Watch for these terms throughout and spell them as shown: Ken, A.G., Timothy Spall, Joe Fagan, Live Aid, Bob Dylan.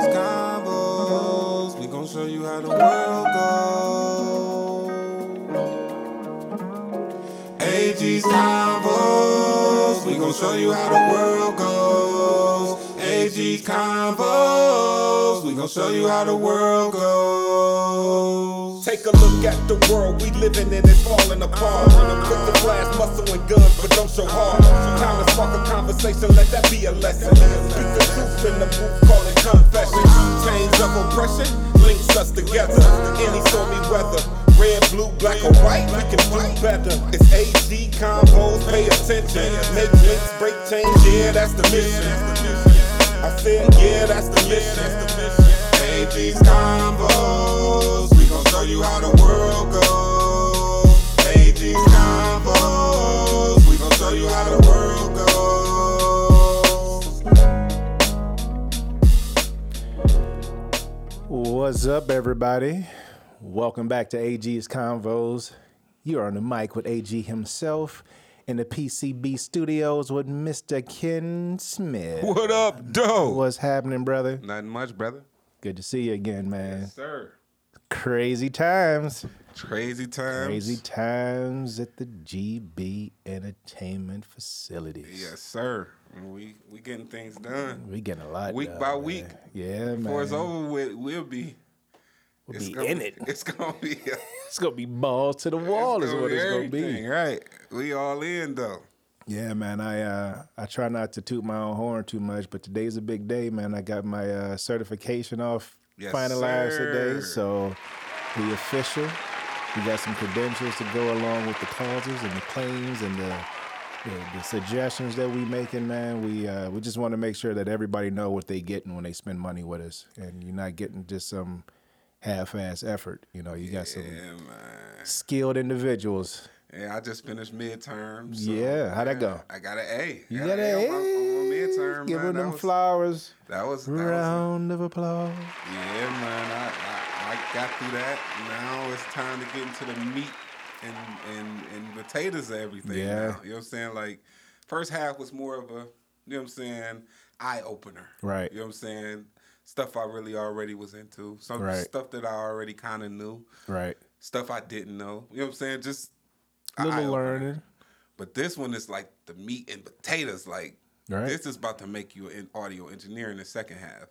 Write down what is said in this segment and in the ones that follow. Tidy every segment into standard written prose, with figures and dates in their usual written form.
these combos. We gon' show you how the world goes. A.G.'s combos. We gon' show you how the world goes. A.G.'s combos. We gon' show you how the world goes. Take a look at the world we living in, it's falling apart. Wanna put the glass, muscle and guns, but don't show hard. Time to spark a conversation, let that be a lesson. Speak the truth in the move, call it confession. Chains of oppression links us together. Any stormy weather, red, blue, black or white, we can do better. It's A.G. combos, pay attention. Make links, break chains, yeah, that's the mission. I said, yeah, that's the mission. A.G.'s combos. Show you how the world goes. A.G. combos. We gon' show you how the world goes. What's up, everybody? Welcome back to A.G.'s Convos. You're on the mic with A.G. himself in the PCB studios with Mr. Ken Smith. What up, doe? What's happening, brother? Nothing much, brother. Good to see you again, man. Yes, sir. Crazy times at the GB entertainment facilities. Yes, sir. We getting things done. We getting a lot week done, by man. Week. Yeah, man. Before it's over with, we'll be in it. It's gonna be balls to the wall is what it's gonna be. Right. We all in though. Yeah, man. I try not to toot my own horn too much, but today's a big day, man. I got my certification off. Yes, finalized sir. Today, so the official. We got some credentials to go along with the causes and the claims and the suggestions that we making, man. We just want to make sure that everybody know what they getting when they spend money with us, and you're not getting just some half-ass effort. You know, you got some skilled individuals. Yeah, I just finished midterms. So, yeah, how'd that go? I got an A. You got an A? On my midterm, giving man. Them was, flowers. That was round of applause. Yeah, man, I got through that. Now it's time to get into the meat and potatoes of everything. Yeah, now. You know what I'm saying? Like, first half was more of a, you know what I'm saying, eye opener. Right. You know what I'm saying? Stuff I really already was into. Some stuff that I already kind of knew. Right. Stuff I didn't know. You know what I'm saying? Just little learning. But this one is like the meat and potatoes. Like, right. This is about to make you an audio engineer in the second half.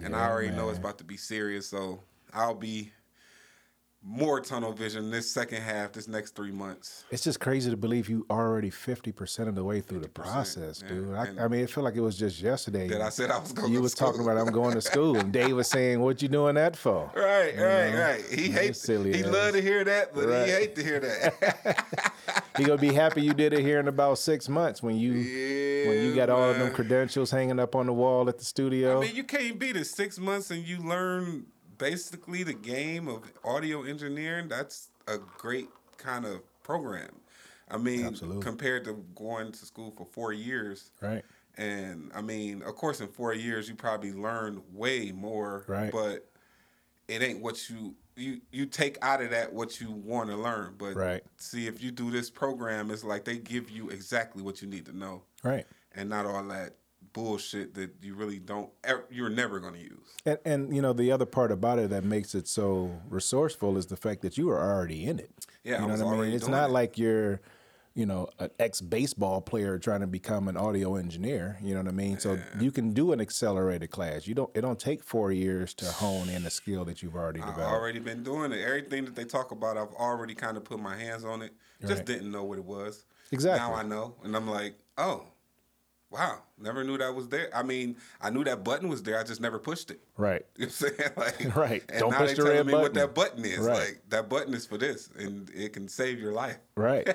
And yeah, I already know it's about to be serious, so I'll be more tunnel vision this second half, this next 3 months. It's just crazy to believe you already 50% of the way through the process, dude. I mean, it felt like it was just yesterday. That I said I was going to school. You was talking about I'm going to school, and Dave was saying, what you doing that for? Right, you know? Right. He loved to hear that, but he hate to hear that. He going to be happy you did it here in about 6 months when you got all of them credentials hanging up on the wall at the studio. I mean, you can't beat it. 6 months and you learn basically the game of audio engineering. That's a great kind of program. I mean, absolutely. Compared to going to school for 4 years. Right. And I mean, of course, in 4 years, you probably learned way more. Right. But it ain't what you take out of that what you want to learn. But see, if you do this program, it's like they give you exactly what you need to know. Right. And not all that bullshit that you really you're never going to use. And you know, the other part about it that makes it so resourceful is the fact that you are already in it. Yeah, you know what I mean? It's not like you're, you know, an ex-baseball player trying to become an audio engineer. You know what I mean? So you can do an accelerated class. It don't take 4 years to hone in a skill that you've already developed. I've already been doing it. Everything that they talk about, I've already kind of put my hands on it. Just didn't know what it was. Exactly. Now I know. And I'm like, oh, wow, never knew that was there. I mean, I knew that button was there. I just never pushed it. Right. You know what I'm saying? Like, right. And don't now push they're telling me button. What that button is. Right. Like, that button is for this, and it can save your life. Right.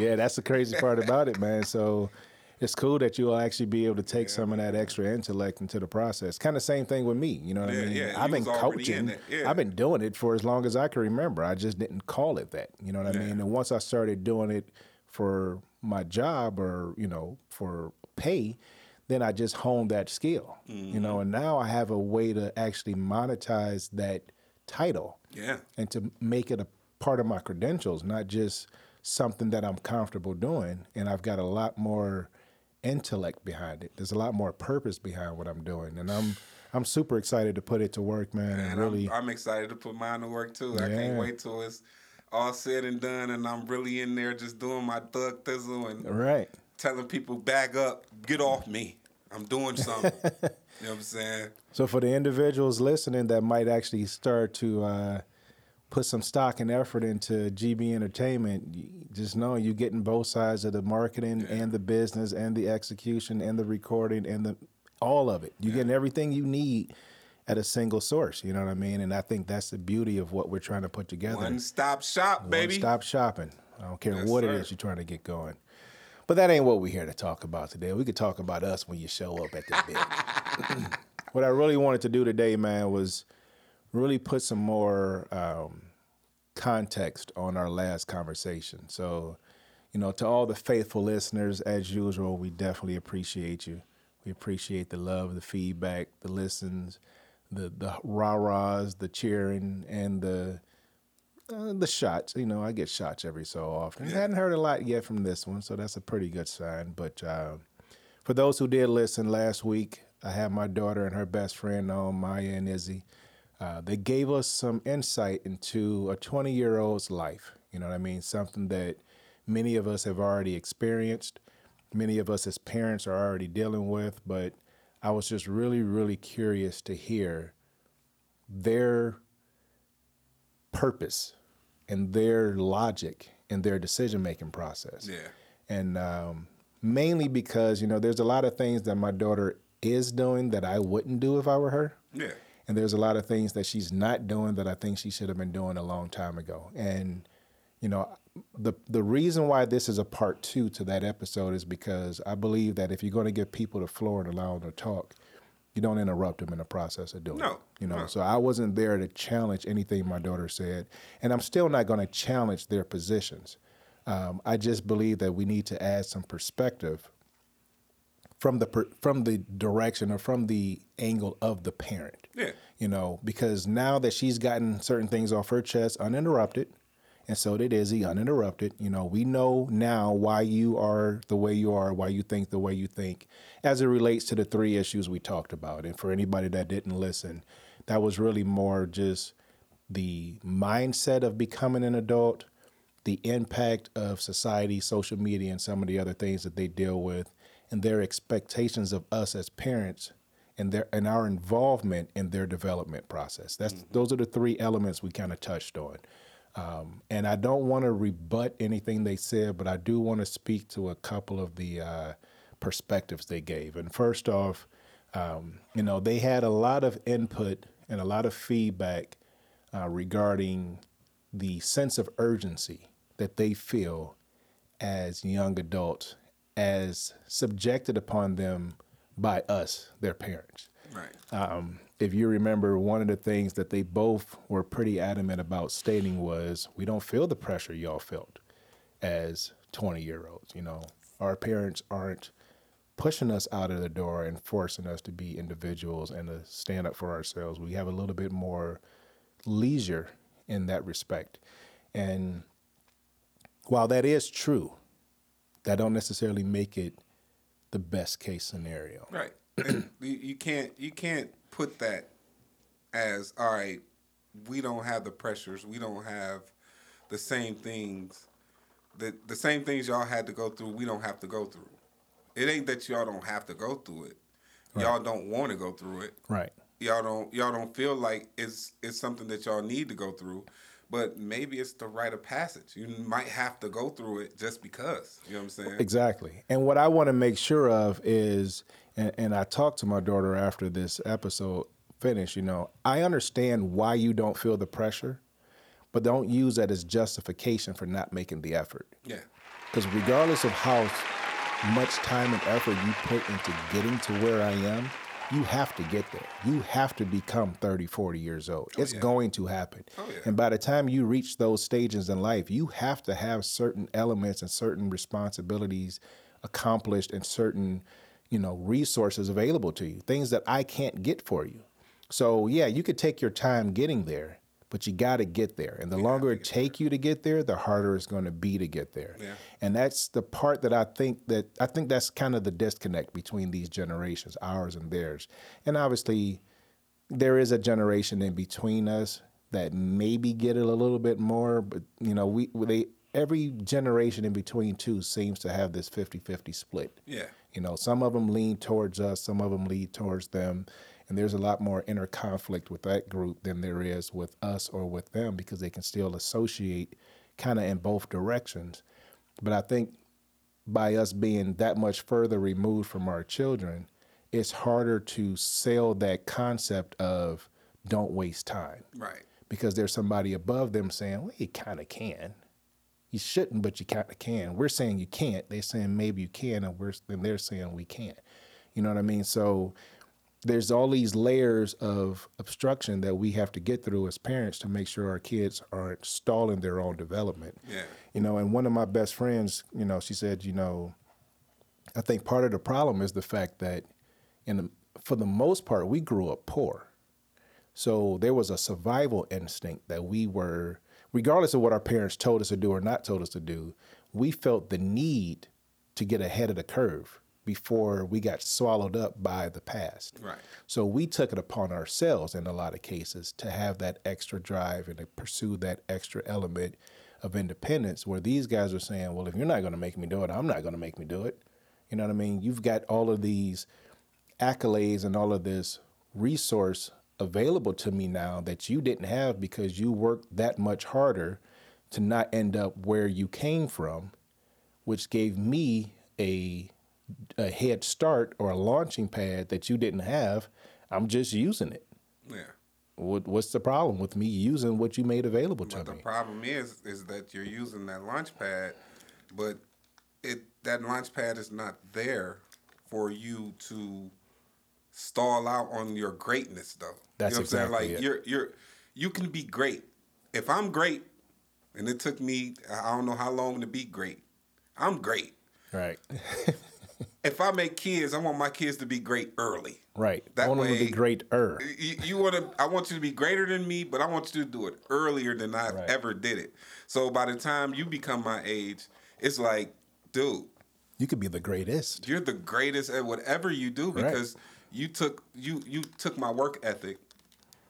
Yeah, that's the crazy part about it, man. So it's cool that you'll actually be able to take some of that extra intellect into the process. Kind of same thing with me. You know what I mean? Yeah, I've been coaching. I've been doing it for as long as I can remember. I just didn't call it that. You know what I mean? And once I started doing it for my job or, you know, for pay, then I just honed that skill, you know, and now I have a way to actually monetize that title and to make it a part of my credentials, not just something that I'm comfortable doing. And I've got a lot more intellect behind it. There's a lot more purpose behind what I'm doing. And I'm I'm super excited to put it to work, man. And really, I'm excited to put mine to work too. Yeah. I can't wait till it's all said and done, and I'm really in there just doing my thug thizzle and telling people, back up, get off me. I'm doing something. You know what I'm saying? So for the individuals listening that might actually start to put some stock and effort into GB Entertainment, just know you're getting both sides of the marketing and the business and the execution and the recording and the all of it. You're getting everything you need at a single source. You know what I mean? And I think that's the beauty of what we're trying to put together. One-stop shop, baby. One-stop shopping. I don't care what it is you're trying to get going. But that ain't what we're here to talk about today. We could talk about us when you show up at the event. What I really wanted to do today, man, was really put some more context on our last conversation. So, you know, to all the faithful listeners, as usual, we definitely appreciate you. We appreciate the love, the feedback, the listens, the rah-rahs, the cheering, and the shots. You know, I get shots every so often. I hadn't heard a lot yet from this one, so that's a pretty good sign. But for those who did listen last week, I had my daughter and her best friend on, Maya and Izzy. They gave us some insight into a 20-year-old's life. You know what I mean? Something that many of us have already experienced. Many of us as parents are already dealing with. But I was just really, really curious to hear their purpose and their logic and their decision-making process. Yeah. And mainly because, you know, there's a lot of things that my daughter is doing that I wouldn't do if I were her. Yeah. And there's a lot of things that she's not doing that I think she should have been doing a long time ago. And, you know, the reason why this is a part two to that episode is because I believe that if you're going to give people the floor and allow them to talk, you don't interrupt them in the process of doing it. You know, so I wasn't there to challenge anything my daughter said, and I'm still not going to challenge their positions. I just believe that we need to add some perspective from the direction or from the angle of the parent. Yeah. You know, because now that she's gotten certain things off her chest uninterrupted, and so did Izzy uninterrupted, you know, we know now why you are the way you are, why you think the way you think, as it relates to the three issues we talked about. And for anybody that didn't listen, that was really more just the mindset of becoming an adult, the impact of society, social media, and some of the other things that they deal with, and their expectations of us as parents and our involvement in their development process. Those are the three elements we kind of touched on. And I don't want to rebut anything they said, but I do want to speak to a couple of the perspectives they gave. And first off, you know, they had a lot of input and a lot of feedback regarding the sense of urgency that they feel as young adults, as subjected upon them by us, their parents. Right. If you remember, one of the things that they both were pretty adamant about stating was, we don't feel the pressure y'all felt as 20-year-olds. You know, our parents aren't pushing us out of the door and forcing us to be individuals and to stand up for ourselves. We have a little bit more leisure in that respect. And while that is true, that don't necessarily make it the best case scenario. Right. You can't put that as, all right, we don't have the pressures, we don't have the same things, the same things y'all had to go through, we don't have to go through. It ain't that y'all don't have to go through it. Right. Y'all don't want to go through it. Right. Y'all don't feel like it's something that y'all need to go through. But maybe it's the rite of passage. You might have to go through it just because. You know what I'm saying? Exactly. And what I want to make sure of is, and I talked to my daughter after this episode finished, you know, I understand why you don't feel the pressure, but don't use that as justification for not making the effort. Yeah. Because regardless of how much time and effort you put into getting to where I am, you have to get there. You have to become 30, 40 years old. It's going to happen. And by the time you reach those stages in life, you have to have certain elements and certain responsibilities accomplished and certain, you know, resources available to you, things that I can't get for you. So, yeah, you could take your time getting there, but you got to get there. And the longer it takes you to get there, the harder it's going to be to get there. Yeah. And that's the part that I think that's kind of the disconnect between these generations, ours and theirs. And obviously, there is a generation in between us that maybe get it a little bit more, but you know, every generation in between two seems to have this 50-50 split. Yeah. You know, some of them lean towards us, some of them lean towards them. And there's a lot more inner conflict with that group than there is with us or with them, because they can still associate kind of in both directions. But I think by us being that much further removed from our children, it's harder to sell that concept of don't waste time. Right. Because there's somebody above them saying, well, you kind of can. You shouldn't, but you kind of can. We're saying you can't. They're saying maybe you can, and they're saying we can't. You know what I mean? So there's all these layers of obstruction that we have to get through as parents to make sure our kids aren't stalling their own development. Yeah. You know, and one of my best friends, you know, she said, you know, I think part of the problem is the fact that for the most part, we grew up poor. So there was a survival instinct that we were, regardless of what our parents told us to do or not told us to do, we felt the need to get ahead of the curve before we got swallowed up by the past. Right. So we took it upon ourselves in a lot of cases to have that extra drive and to pursue that extra element of independence, where these guys are saying, well, if you're not going to make me do it, I'm not going to make me do it. You know what I mean? You've got all of these accolades and all of this resource available to me now that you didn't have because you worked that much harder to not end up where you came from, which gave me a head start or a launching pad that you didn't have. I'm just using it. Yeah. What's the problem with me using what you made available to me? The problem is that you're using that launch pad, but that launch pad is not there for you to stall out on your greatness, though. That's, you know what exactly I'm saying? Like, you can be great. If I'm great, and it took me, I don't know how long to be great. I'm great. Right. If I make kids, I want my kids to be great early. Right. That I want them to be greater. I want you to be greater than me, but I want you to do it earlier than I've ever did it. So by the time you become my age, it's like, dude, you could be the greatest. You're the greatest at whatever you do, because you took my work ethic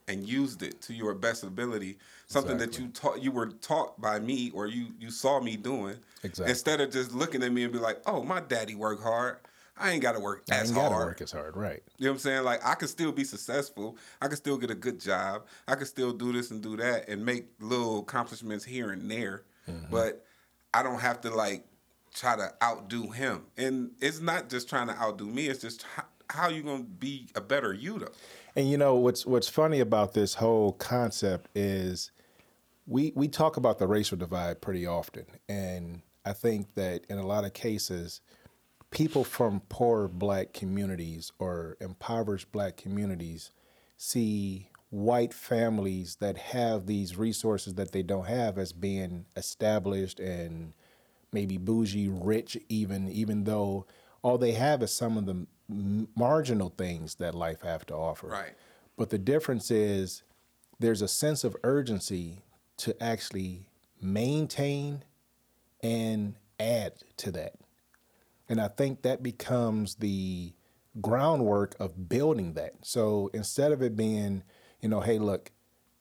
and used it to your best ability. Something that you were taught by me, or you saw me doing. Exactly. Instead of just looking at me and be like, oh, my daddy worked hard. I ain't got to work as hard. I ain't got to work as hard, right. You know what I'm saying? Like, I could still be successful. I could still get a good job. I could still do this and do that and make little accomplishments here and there. Mm-hmm. But I don't have to, like, try to outdo him. And it's not just trying to outdo me. It's just how you going to be a better you, though. And, you know, what's funny about this whole concept is we talk about the racial divide pretty often. And I think that in a lot of cases, people from poor black communities or impoverished black communities see white families that have these resources that they don't have as being established and maybe bougie, rich, even though all they have is some of the marginal things that life have to offer. Right. But the difference is there's a sense of urgency to actually maintain and add to that. And I think that becomes the groundwork of building that. So instead of it being, you know, hey, look,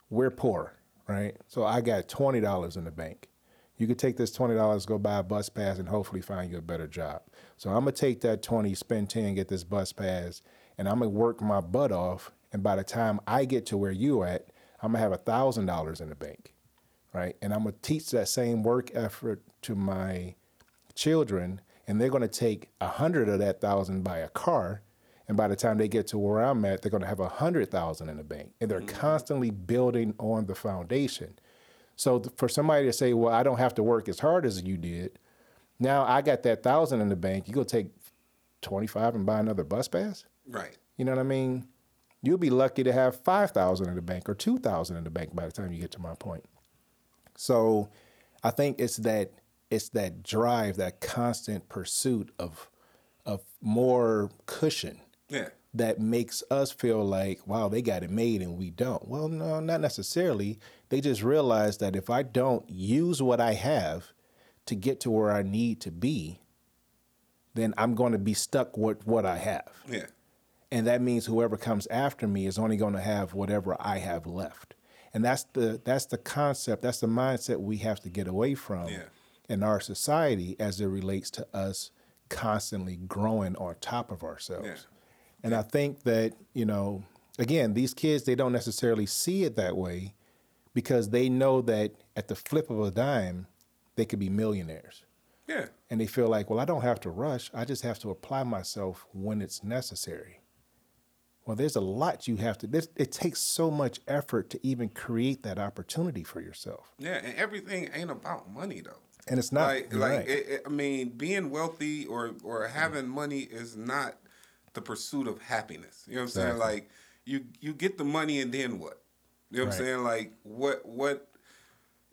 we're poor, right? So I got $20 in the bank. You could take this $20, go buy a bus pass, and hopefully find you a better job. So I'm going to take that $20, spend $10, get this bus pass, and I'm going to work my butt off. And by the time I get to where you at, I'm going to have $1,000 in the bank, right? And I'm going to teach that same work effort to my children, and they're going to take 100 of that 1,000, buy a car, and by the time they get to where I'm at, they're going to have 100,000 in the bank. And they're constantly building on the foundation. So for somebody to say, well, I don't have to work as hard as you did. Now I got that 1,000 in the bank. You go take 25 and buy another bus pass? Right. You know what I mean? You'll be lucky to have 5,000 in the bank or 2,000 in the bank by the time you get to my point. So I think it's that drive, that constant pursuit of more cushion. Yeah. That makes us feel like, wow, they got it made and we don't. Well, no, not necessarily. They just realize that if I don't use what I have to get to where I need to be, then I'm going to be stuck with what I have. Yeah. And that means whoever comes after me is only going to have whatever I have left. And that's the concept, that's the mindset we have to get away from in our society as it relates to us constantly growing on top of ourselves. Yeah. And I think that, you know, again, these kids, they don't necessarily see it that way because they know that at the flip of a dime, they could be millionaires. Yeah. And they feel like, well, I don't have to rush. I just have to apply myself when it's necessary. Well, there's a lot you have to do. It takes so much effort to even create that opportunity for yourself. Yeah, and everything ain't about money, though. And it's not. Like I mean, being wealthy or having money is not the pursuit of happiness. You know what I'm saying? Like, you get the money and then what? You know what I'm saying? Like, what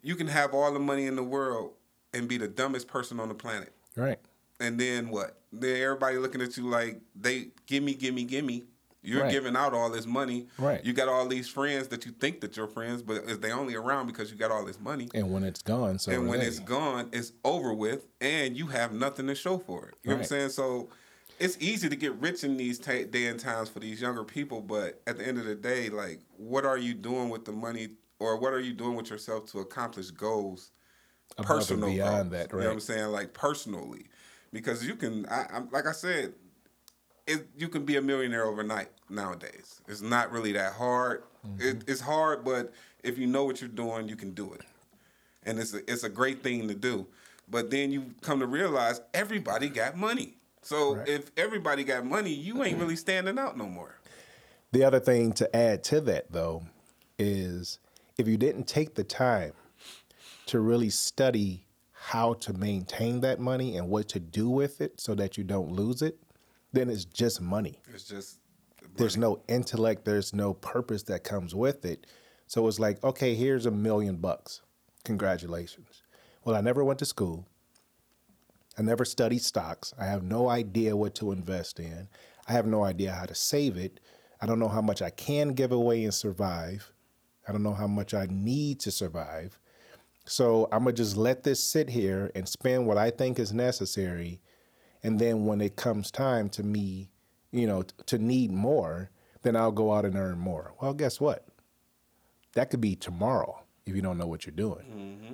you can have all the money in the world and be the dumbest person on the planet. Right. And then what? Then everybody looking at you like, they gimme. You're giving out all this money. Right. You got all these friends that you think that you're friends, but they only around because you got all this money. And when it's gone, it's gone, it's over with, and you have nothing to show for it. You know what I'm saying? So it's easy to get rich in these day and times for these younger people, but at the end of the day, like, what are you doing with the money, or what are you doing with yourself to accomplish goals, personal beyond goals, that, right? You know what I'm saying? Like, personally, because you can, I'm like I said, you can be a millionaire overnight nowadays. It's not really that hard. Mm-hmm. It's hard, but if you know what you're doing, you can do it. And it's a great thing to do. But then you come to realize everybody got money. So if everybody got money, you ain't really standing out no more. The other thing to add to that, though, is if you didn't take the time to really study how to maintain that money and what to do with it so that you don't lose it, then it's just money. It's just money. There's no intellect. There's no purpose that comes with it. So it's like, okay, here's $1 million. Congratulations. Well, I never went to school. I never studied stocks. I have no idea what to invest in. I have no idea how to save it. I don't know how much I can give away and survive. I don't know how much I need to survive. So I'm going to just let this sit here and spend what I think is necessary. And then when it comes time to me, you know, to need more, then I'll go out and earn more. Well, guess what? That could be tomorrow if you don't know what you're doing. Mm-hmm.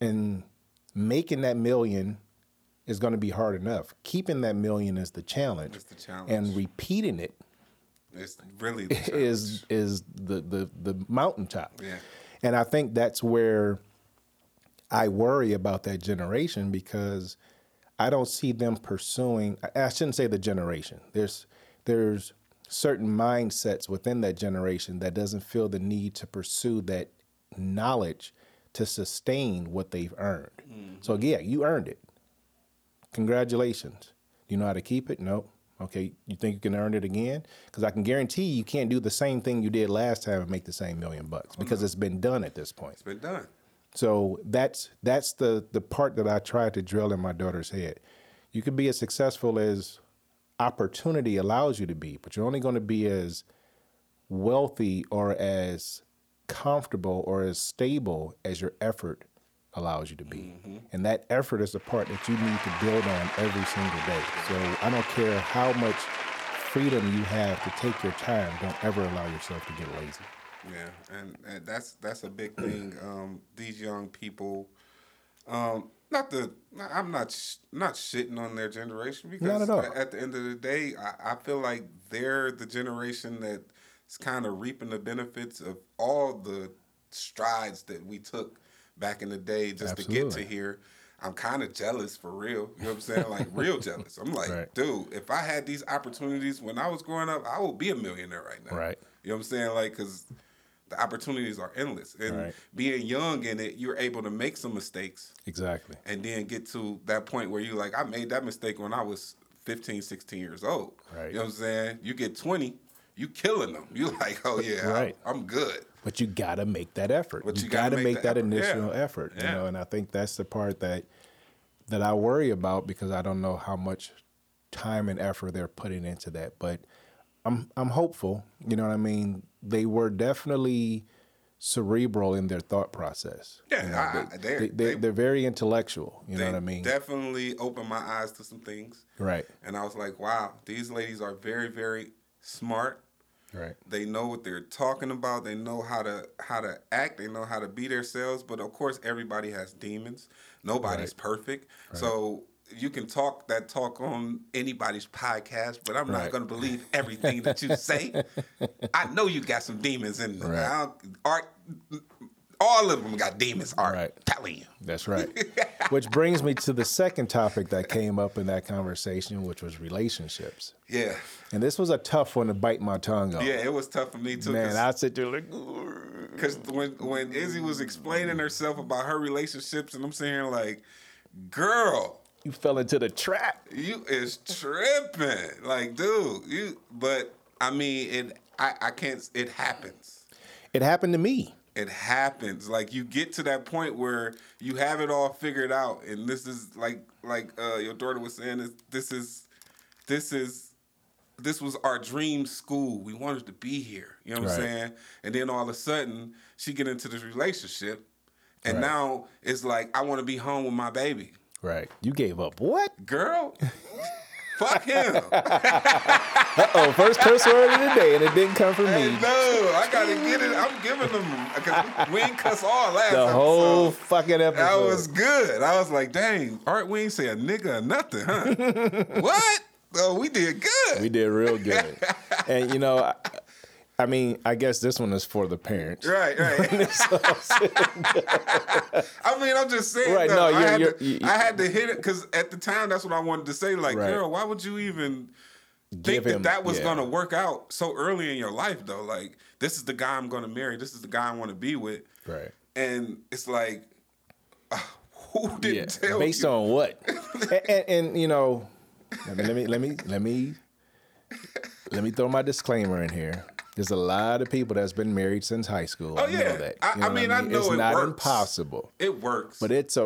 And making that $1 million is going to be hard enough. Keeping that $1 million is the challenge. It's the challenge. And repeating it is really the challenge. Is the mountaintop. Yeah. And I think that's where I worry about that generation because I don't see them pursuing, I shouldn't say the generation. There's certain mindsets within that generation that doesn't feel the need to pursue that knowledge to sustain what they've earned. Mm-hmm. So yeah, you earned it. Congratulations. Do you know how to keep it? Nope. Okay, you think you can earn it again? Because I can guarantee you can't do the same thing you did last time and make the same $1 million because it's been done at this point. It's been done. So that's the part that I tried to drill in my daughter's head. You can be as successful as opportunity allows you to be, but you're only going to be as wealthy or as comfortable or as stable as your effort allows you to be. Mm-hmm. And that effort is the part that you need to build on every single day. So I don't care how much freedom you have to take your time. Don't ever allow yourself to get lazy. Yeah, and that's a big thing. These young people, I'm not shitting on their generation because at the end of the day, I feel like they're the generation that's kind of reaping the benefits of all the strides that we took back in the day just to get to here. I'm kind of jealous for real. You know what I'm saying? Like real jealous. I'm like, dude, if I had these opportunities when I was growing up, I would be a millionaire right now. Right. You know what I'm saying? Like, because the opportunities are endless. And being young in it, you're able to make some mistakes. Exactly. And then get to that point where you're like, I made that mistake when I was 15, 16 years old. Right. You know what I'm saying? You get 20, you killing them. You're like, oh, yeah, I'm good. But you got to make that effort. But you got to make that initial effort. Yeah. You know, and I think that's the part that I worry about because I don't know how much time and effort they're putting into that. But I'm hopeful, you know what I mean? They were definitely cerebral in their thought process. Yeah, you know, they're very intellectual, you know what I mean? Definitely opened my eyes to some things. Right. And I was like, wow, these ladies are very, very smart. Right. They know what they're talking about. They know how to act. They know how to be themselves. But of course, everybody has demons. Nobody's perfect. Right. So you can talk that talk on anybody's podcast, but I'm not going to believe everything that you say. I know you got some demons in them. Right. All of them got demons, Art. Right. Telling you. That's right. Which brings me to the second topic that came up in that conversation, which was relationships. Yeah. And this was a tough one to bite my tongue on. Yeah, it was tough for me too. Man, I sit there like... Because when Izzy was explaining herself about her relationships, and I'm saying like, girl... You fell into the trap. You is tripping. Like, dude, you... But, I mean, I can't... It happens. It happened to me. It happens. Like, you get to that point where you have it all figured out, and this is like your daughter was saying, this was our dream school. We wanted to be here. You know what I'm saying? And then all of a sudden, she get into this relationship, and now it's like, I want to be home with my baby. Right. You gave up what? Girl. Fuck him. Uh-oh, first curse word of the day, and it didn't come from me. No, I got to get it. I'm giving them. We ain't cuss all last episode. The whole fucking episode. That was good. I was like, dang, Art, we ain't say a nigga or nothing, huh? What? Oh, we did good. We did real good. And, you know, I mean, I guess this one is for the parents. Right. So I mean, I'm just saying. Right, though, no, I had to hit it because at the time, that's what I wanted to say. Like, girl, why would you even think that was going to work out so early in your life, though? Like, this is the guy I'm going to marry. This is the guy I want to be with. Right. And it's like, who didn't tell based you? Based on what? and you know, let me throw my disclaimer in here. There's a lot of people that's been married since high school. Oh, I know that. You know I know it's not works. Impossible. It works. But it's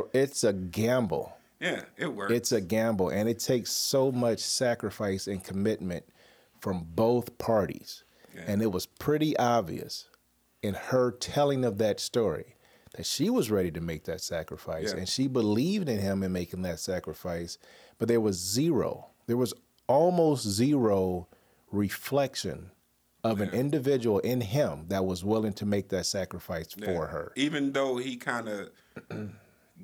a gamble. Yeah, it works. It's a gamble, and it takes so much sacrifice and commitment from both parties. Yeah. And it was pretty obvious in her telling of that story that she was ready to make that sacrifice, and she believed in him in making that sacrifice, but there was almost zero reflection of an individual in him that was willing to make that sacrifice for her. Even though he kind of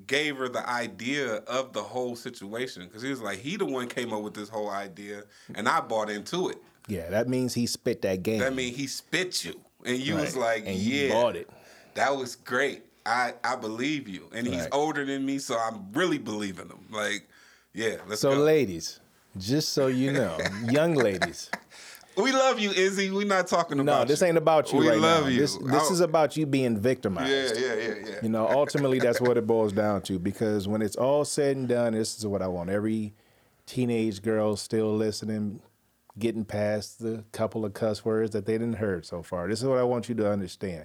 gave her the idea of the whole situation, because he was like, he the one came up with this whole idea, and I bought into it. Yeah, that means he spit that game. That means he spit you. And you was like, and you bought it. That was great. I believe you. And he's older than me, so I'm really believing him. Like, let's go. So ladies, just so you know, young ladies... We love you, Izzy. We're not talking about you. No, this ain't about you right now. We love you. This is about you being victimized. Yeah. You know, ultimately, that's what it boils down to, because when it's all said and done, this is what I want. Every teenage girl still listening, getting past the couple of cuss words that they didn't heard so far. This is what I want you to understand.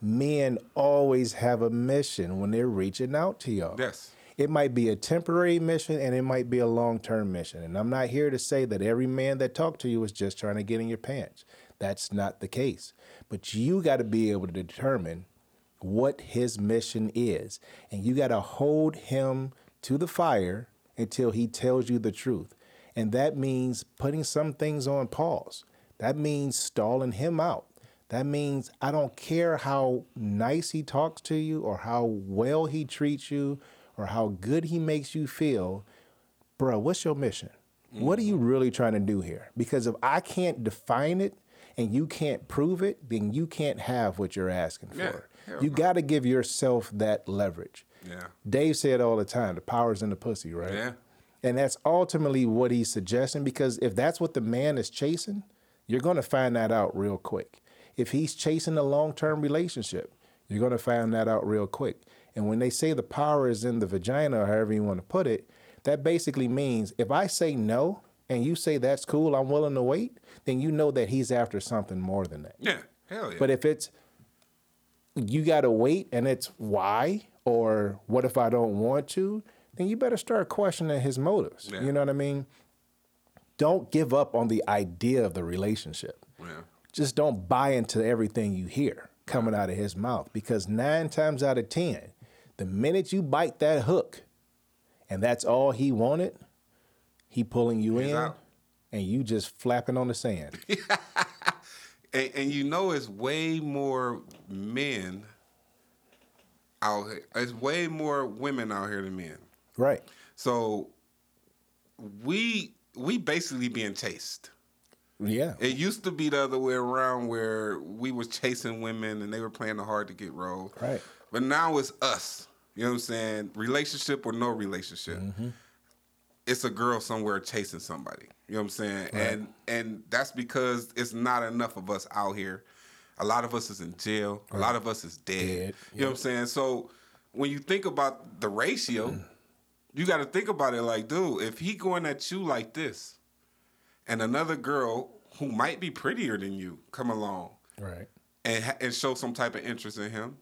Men always have a mission when they're reaching out to y'all. Yes. It might be a temporary mission, and it might be a long-term mission. And I'm not here to say that every man that talked to you was just trying to get in your pants. That's not the case. But you got to be able to determine what his mission is. And you got to hold him to the fire until he tells you the truth. And that means putting some things on pause. That means stalling him out. That means I don't care how nice he talks to you or how well he treats you or how good he makes you feel, bro, what's your mission? Mm-hmm. What are you really trying to do here? Because if I can't define it and you can't prove it, then you can't have what you're asking for. You got to give yourself that leverage. Yeah. Dave said all the time, the power's in the pussy, right? Yeah. And that's ultimately what he's suggesting, because if that's what the man is chasing, you're going to find that out real quick. If he's chasing a long-term relationship, you're going to find that out real quick. And when they say the power is in the vagina, or however you want to put it, that basically means if I say no and you say that's cool, I'm willing to wait, then you know that he's after something more than that. Yeah, hell yeah. But if it's you got to wait and it's why or what if I don't want to, then you better start questioning his motives. Yeah. You know what I mean? Don't give up on the idea of the relationship. Yeah. Just don't buy into everything you hear coming out of his mouth, because 9 times out of 10, the minute you bite that hook, and that's all he wanted, he pulling you in, and you just flapping on the sand. And you know it's way more men out here. It's way more women out here than men. Right. So we basically being chased. Yeah. It used to be the other way around where we was chasing women and they were playing the hard to get role. Right. But now it's us. You know what I'm saying? Relationship or no relationship. Mm-hmm. It's a girl somewhere chasing somebody. You know what I'm saying? Right. And that's because it's not enough of us out here. A lot of us is in jail. Right. A lot of us is dead. You know what I'm saying? So when you think about the ratio, you got to think about it like, dude, if he going at you like this, and another girl who might be prettier than you come along, right, and show some type of interest in him,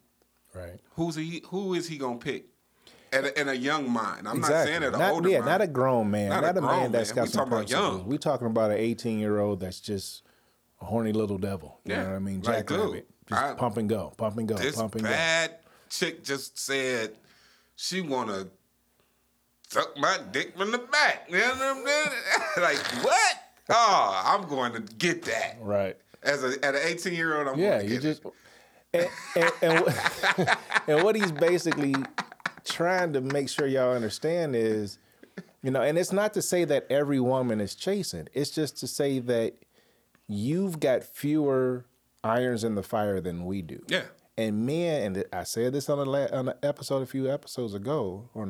right? Who is he gonna pick? And a young mind. I'm not saying that an older mind. Not a grown man. Not a man that's got some principles. We're talking about an 18-year-old that's just a horny little devil. You know what I mean? Jack Rabbit. Just pump and go, pump and go, pump and go. This bad chick just said she wanna suck my dick from the back. You know what I'm saying? Like, what? Oh, I'm going to get that. Right. As an 18-year-old, I'm going to get it. And what he's basically trying to make sure y'all understand is, you know, and it's not to say that every woman is chasing. It's just to say that you've got fewer irons in the fire than we do. Yeah. And men, and I said this on an episode a few episodes ago, we're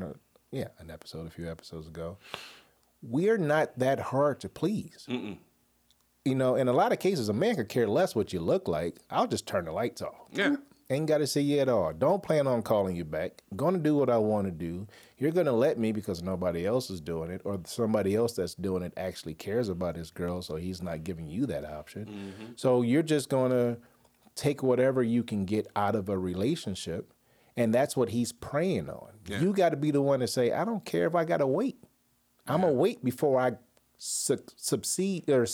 not that hard to please. Mm-mm. You know, in a lot of cases, a man could care less what you look like. I'll just turn the lights off. Yeah. Ain't got to see you at all. Don't plan on calling you back. Going to do what I want to do. You're going to let me because nobody else is doing it, or somebody else that's doing it actually cares about his girl, so he's not giving you that option. Mm-hmm. So you're just going to take whatever you can get out of a relationship, and that's what he's preying on. Yeah. You got to be the one to say, I don't care if I got to wait. I'm going to wait before I succeed or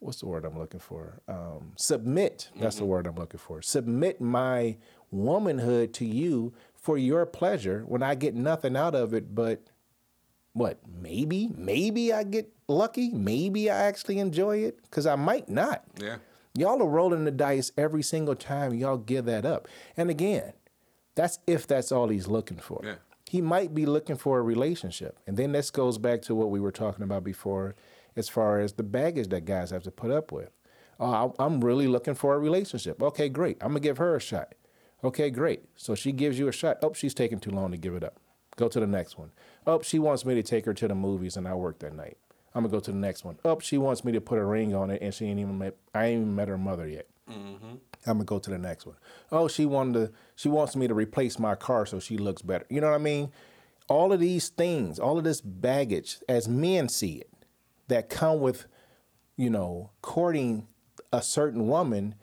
what's the word I'm looking for? Submit. That's the word I'm looking for. Submit my womanhood to you for your pleasure when I get nothing out of it but, what, maybe I get lucky? Maybe I actually enjoy it? Because I might not. Yeah. Y'all are rolling the dice every single time y'all give that up. And again, that's all he's looking for. Yeah. He might be looking for a relationship. And then this goes back to what we were talking about before as far as the baggage that guys have to put up with. Oh, I'm really looking for a relationship. Okay, great. I'm going to give her a shot. Okay, great. So she gives you a shot. Oh, she's taking too long to give it up. Go to the next one. Oh, she wants me to take her to the movies and I work that night. I'm going to go to the next one. Oh, she wants me to put a ring on it and I ain't even met her mother yet. Mm-hmm. I'm gonna go to the next one. Oh, she wants me to replace my car so she looks better. You know what I mean? All of these things, all of this baggage, as men see it, that come with, you know, courting a certain woman,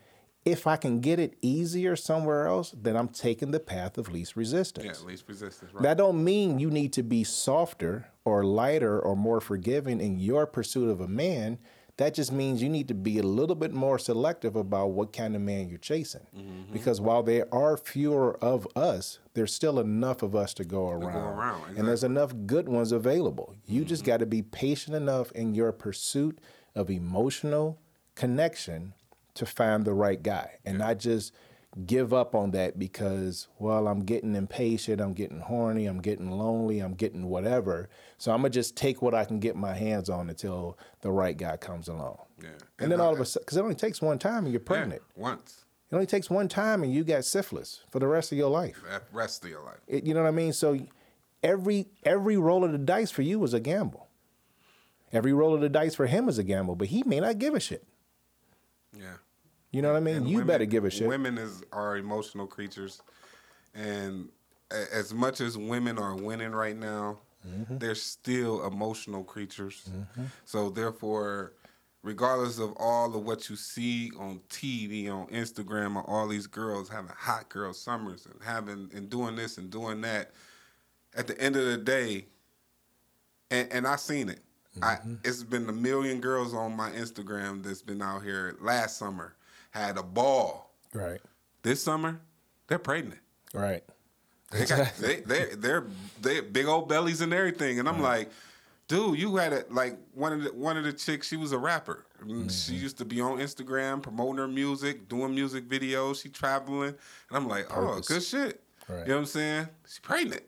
if I can get it easier somewhere else, then I'm taking the path of least resistance. Yeah, least resistance, right. That don't mean you need to be softer or lighter or more forgiving in your pursuit of a man. That just means you need to be a little bit more selective about what kind of man you're chasing. Mm-hmm. Because while there are fewer of us, there's still enough of us to go around. Exactly. And there's enough good ones available. You just got to be patient enough in your pursuit of emotional connection to find the right guy. And not just give up on that because, well, I'm getting impatient, I'm getting horny, I'm getting lonely, I'm getting whatever. So I'm going to just take what I can get my hands on until the right guy comes along. Yeah. And then all of a sudden, because it only takes one time and you're pregnant. Yeah, once. It only takes one time and you got syphilis for the rest of your life. You know what I mean? So every roll of the dice for you is a gamble. Every roll of the dice for him is a gamble, but he may not give a shit. Yeah. You know what I mean? You better give a shit. Women are emotional creatures. And as much as women are winning right now, they're still emotional creatures. Mm-hmm. So therefore, regardless of all of what you see on TV, on Instagram, or all these girls having hot girl summers and doing this and doing that, at the end of the day, and I seen it. It's been a million girls on my Instagram that's been out here last summer. Had a ball. Right. This summer, they're pregnant. Right. They got they're big old bellies and everything. And I'm like, Dude, you had it like one of the chicks. She was a rapper. Mm-hmm. She used to be on Instagram promoting her music, doing music videos. She traveling, and I'm like, oh, good shit. Right. You know what I'm saying? She's pregnant.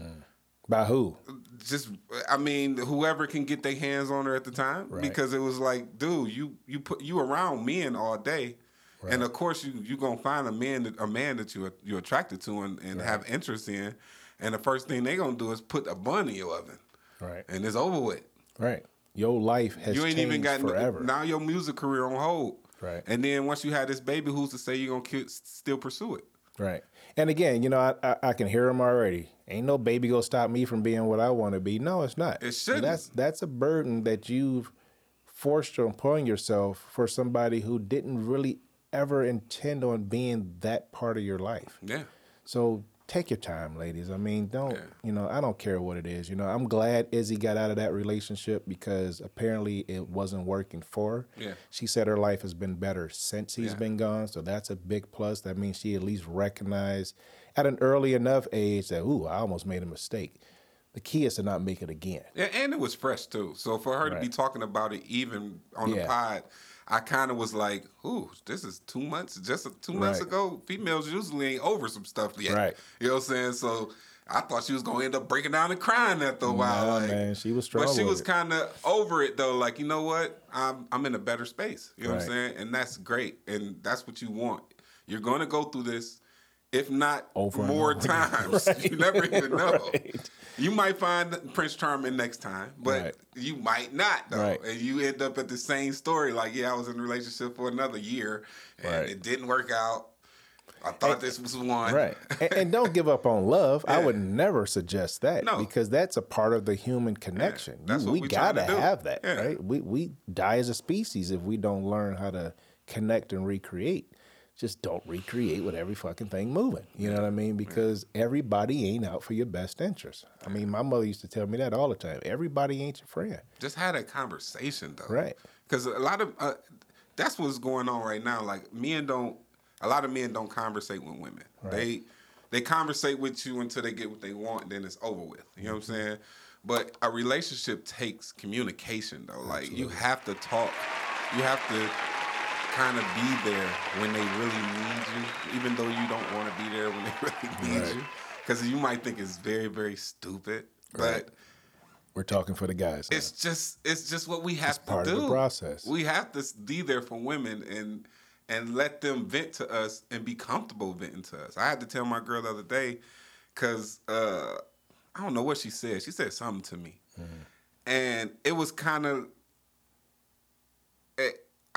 Mm. By who? Just, I mean, whoever can get their hands on her at the time, right. Because it was like, dude, you around men all day, right. And of course you gonna find a man that you're attracted to and right. have interest in, and the first thing they gonna do is put a bun in your oven. Right. And it's over with. Right. Your life has changed forever. Now your music career on hold. Right. And then once you have this baby, who's to say you're going to still pursue it? Right. And again, you know, I can hear them already. Ain't no baby going to stop me from being what I want to be. No, it's not. It shouldn't. That's a burden that you've forced upon yourself for somebody who didn't really ever intend on being that part of your life. Yeah. So... take your time, ladies. I mean, don't, you know, I don't care what it is. You know, I'm glad Izzy got out of that relationship because apparently it wasn't working for her. Yeah. She said her life has been better since he's been gone. So that's a big plus. That means she at least recognized at an early enough age that, ooh, I almost made a mistake. The key is to not make it again. Yeah, and it was fresh, too. So for her to be talking about it even on the pod, I kind of was like, ooh, this is 2 months. Just 2 months ago, females usually ain't over some stuff yet. Right. You know what I'm saying? So I thought she was going to end up breaking down and crying after a while. Like, man, she was strong. But she was kind of over it, though. Like, you know what? I'm in a better space. You know what I'm saying? And that's great. And that's what you want. You're going to go through this, if not over more times. Right. You never even know. Right. You might find Prince Charming next time, but you might not, though. Right. And you end up at the same story. Like, yeah, I was in a relationship for another year, and it didn't work out. I thought this was one. Right. And don't give up on love. I would never suggest that because that's a part of the human connection. That's what we got to have that, right? We die as a species if we don't learn how to connect and recreate. Just don't recreate with every fucking thing moving. You know what I mean? Because everybody ain't out for your best interest. I mean, my mother used to tell me that all the time. Everybody ain't your friend. Just had a conversation, though. Right. Because a lot of, that's what's going on right now. Like, a lot of men don't conversate with women. Right. They conversate with you until they get what they want, and then it's over with. You know what I'm saying? But a relationship takes communication, though. Absolutely. Like, you have to talk. You have to... kind of be there when they really need you, even though you don't want to be there when they really need you. Because you might think it's very, very stupid, but... we're talking for the guys. It's just what we have to do. It's part of the process. We have to be there for women and let them vent to us and be comfortable venting to us. I had to tell my girl the other day, because I don't know what she said. She said something to me. Mm-hmm. And it was kind of...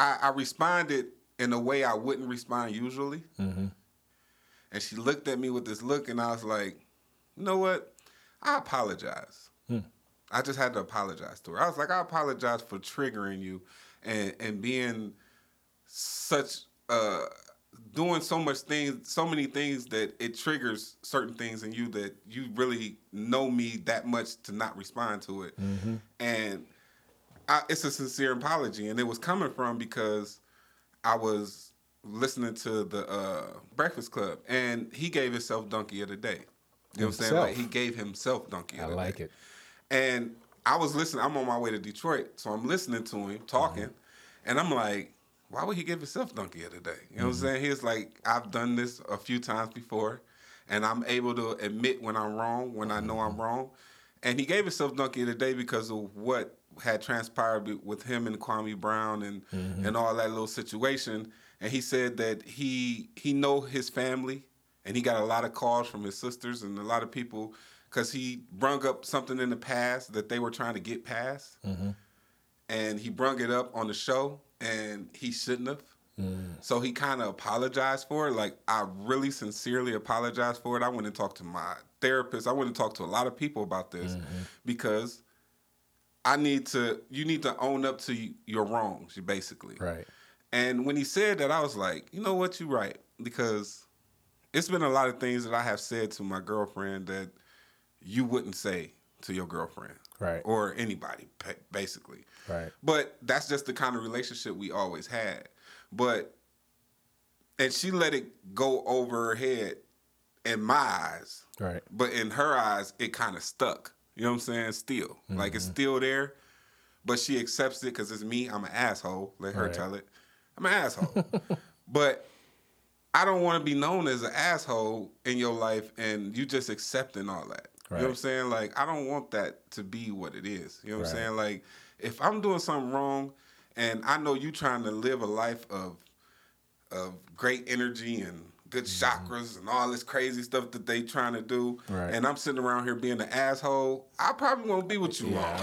I responded in a way I wouldn't respond usually. Mm-hmm. And she looked at me with this look, and I was like, you know what? I apologize. Mm. I just had to apologize to her. I was like, I apologize for triggering you and being such, doing so many things that it triggers certain things in you that you really know me that much to not respond to it. Mm-hmm. And... it's a sincere apology, and it was coming from because I was listening to the Breakfast Club, and he gave himself donkey of the day. You know what I'm saying? Like, he gave himself donkey of the day. I like it. And I was listening. I'm on my way to Detroit, so I'm listening to him talking, and I'm like, why would he give himself donkey of the day? You know what I'm saying? He's like, I've done this a few times before, and I'm able to admit when I'm wrong, when I know I'm wrong. And he gave himself donkey of the day because of what had transpired with him and Kwame Brown and all that little situation. And he said that he know his family, and he got a lot of calls from his sisters and a lot of people because he brung up something in the past that they were trying to get past. Mm-hmm. And he brung it up on the show, and he shouldn't have. Mm. So he kind of apologized for it. Like, I really sincerely apologized for it. I went and talked to my therapist. I went and talked to a lot of people about this because... you need to own up to your wrongs, basically. Right. And when he said that, I was like, you know what, you're right. Because it's been a lot of things that I have said to my girlfriend that you wouldn't say to your girlfriend. Right. Or anybody, basically. Right. But that's just the kind of relationship we always had. And she let it go over her head in my eyes. Right. But in her eyes, it kind of stuck. You know what I'm saying? Still. Mm-hmm. Like, it's still there. But she accepts it because it's me. I'm an asshole. Let her tell it. I'm an asshole. But I don't want to be known as an asshole in your life and you just accepting all that. Right. You know what I'm saying? Like, I don't want that to be what it is. You know what I'm saying? Like, if I'm doing something wrong and I know you trying to live a life of great energy and good chakras and all this crazy stuff that they trying to do, and I'm sitting around here being an asshole, I probably won't be with you long.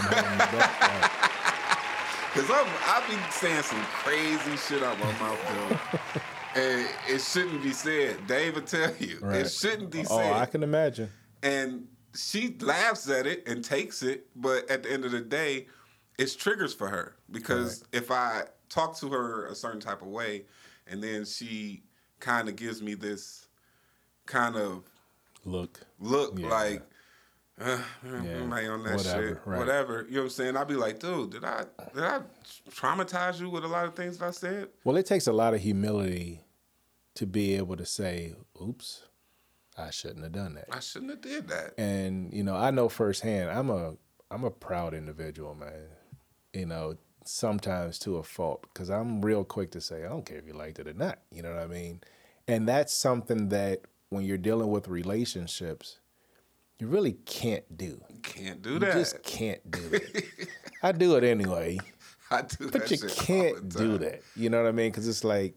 Because I've been saying some crazy shit out my mouth, though. And it shouldn't be said. Dave will tell you. It shouldn't be said. Oh, I can imagine. And she laughs at it and takes it, but at the end of the day, it's triggers for her. Because if I talk to her a certain type of way, and then she kind of gives me this kind of look like, I'm like on that shit, whatever. You know what I'm saying? I'd be like, dude, did I traumatize you with a lot of things that I said? Well, it takes a lot of humility to be able to say, oops, I shouldn't have done that. I shouldn't have did that. And, you know, I know firsthand, I'm a proud individual, man. You know, sometimes to a fault, because I'm real quick to say, I don't care if you liked it or not. You know what I mean? And that's something that when you're dealing with relationships, you really can't do. You just can't do it. I do it anyway. I do but that you shit can't all the time. Do that. You know what I mean? Because it's like,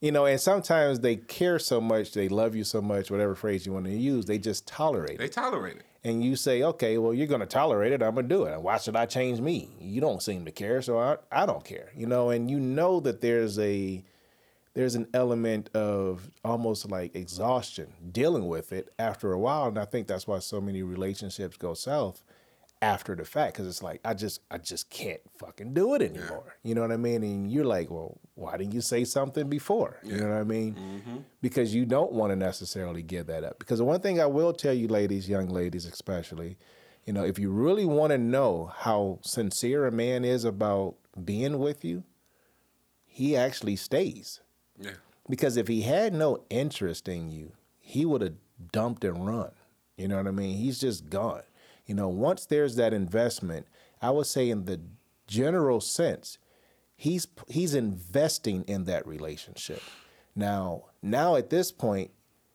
you know, and sometimes they care so much, they love you so much, whatever phrase you want to use, they just tolerate it. They tolerate it. And you say, okay, well, you're going to tolerate it. I'm going to do it. Why should I change me? You don't seem to care, so I don't care. You know, and you know that there's an element of almost like exhaustion dealing with it after a while. And I think that's why so many relationships go south after the fact, because it's like, I just can't fucking do it anymore. Yeah. You know what I mean? And you're like, well, why didn't you say something before? Yeah. You know what I mean? Mm-hmm. Because you don't want to necessarily give that up. Because the one thing I will tell you ladies, young ladies especially, you know, if you really want to know how sincere a man is about being with you, he actually stays. Yeah. Because if he had no interest in you, he would have dumped and run. You know what I mean? He's just gone. You know, once there's that investment, I would say in the general sense, he's investing in that relationship. Now at this point,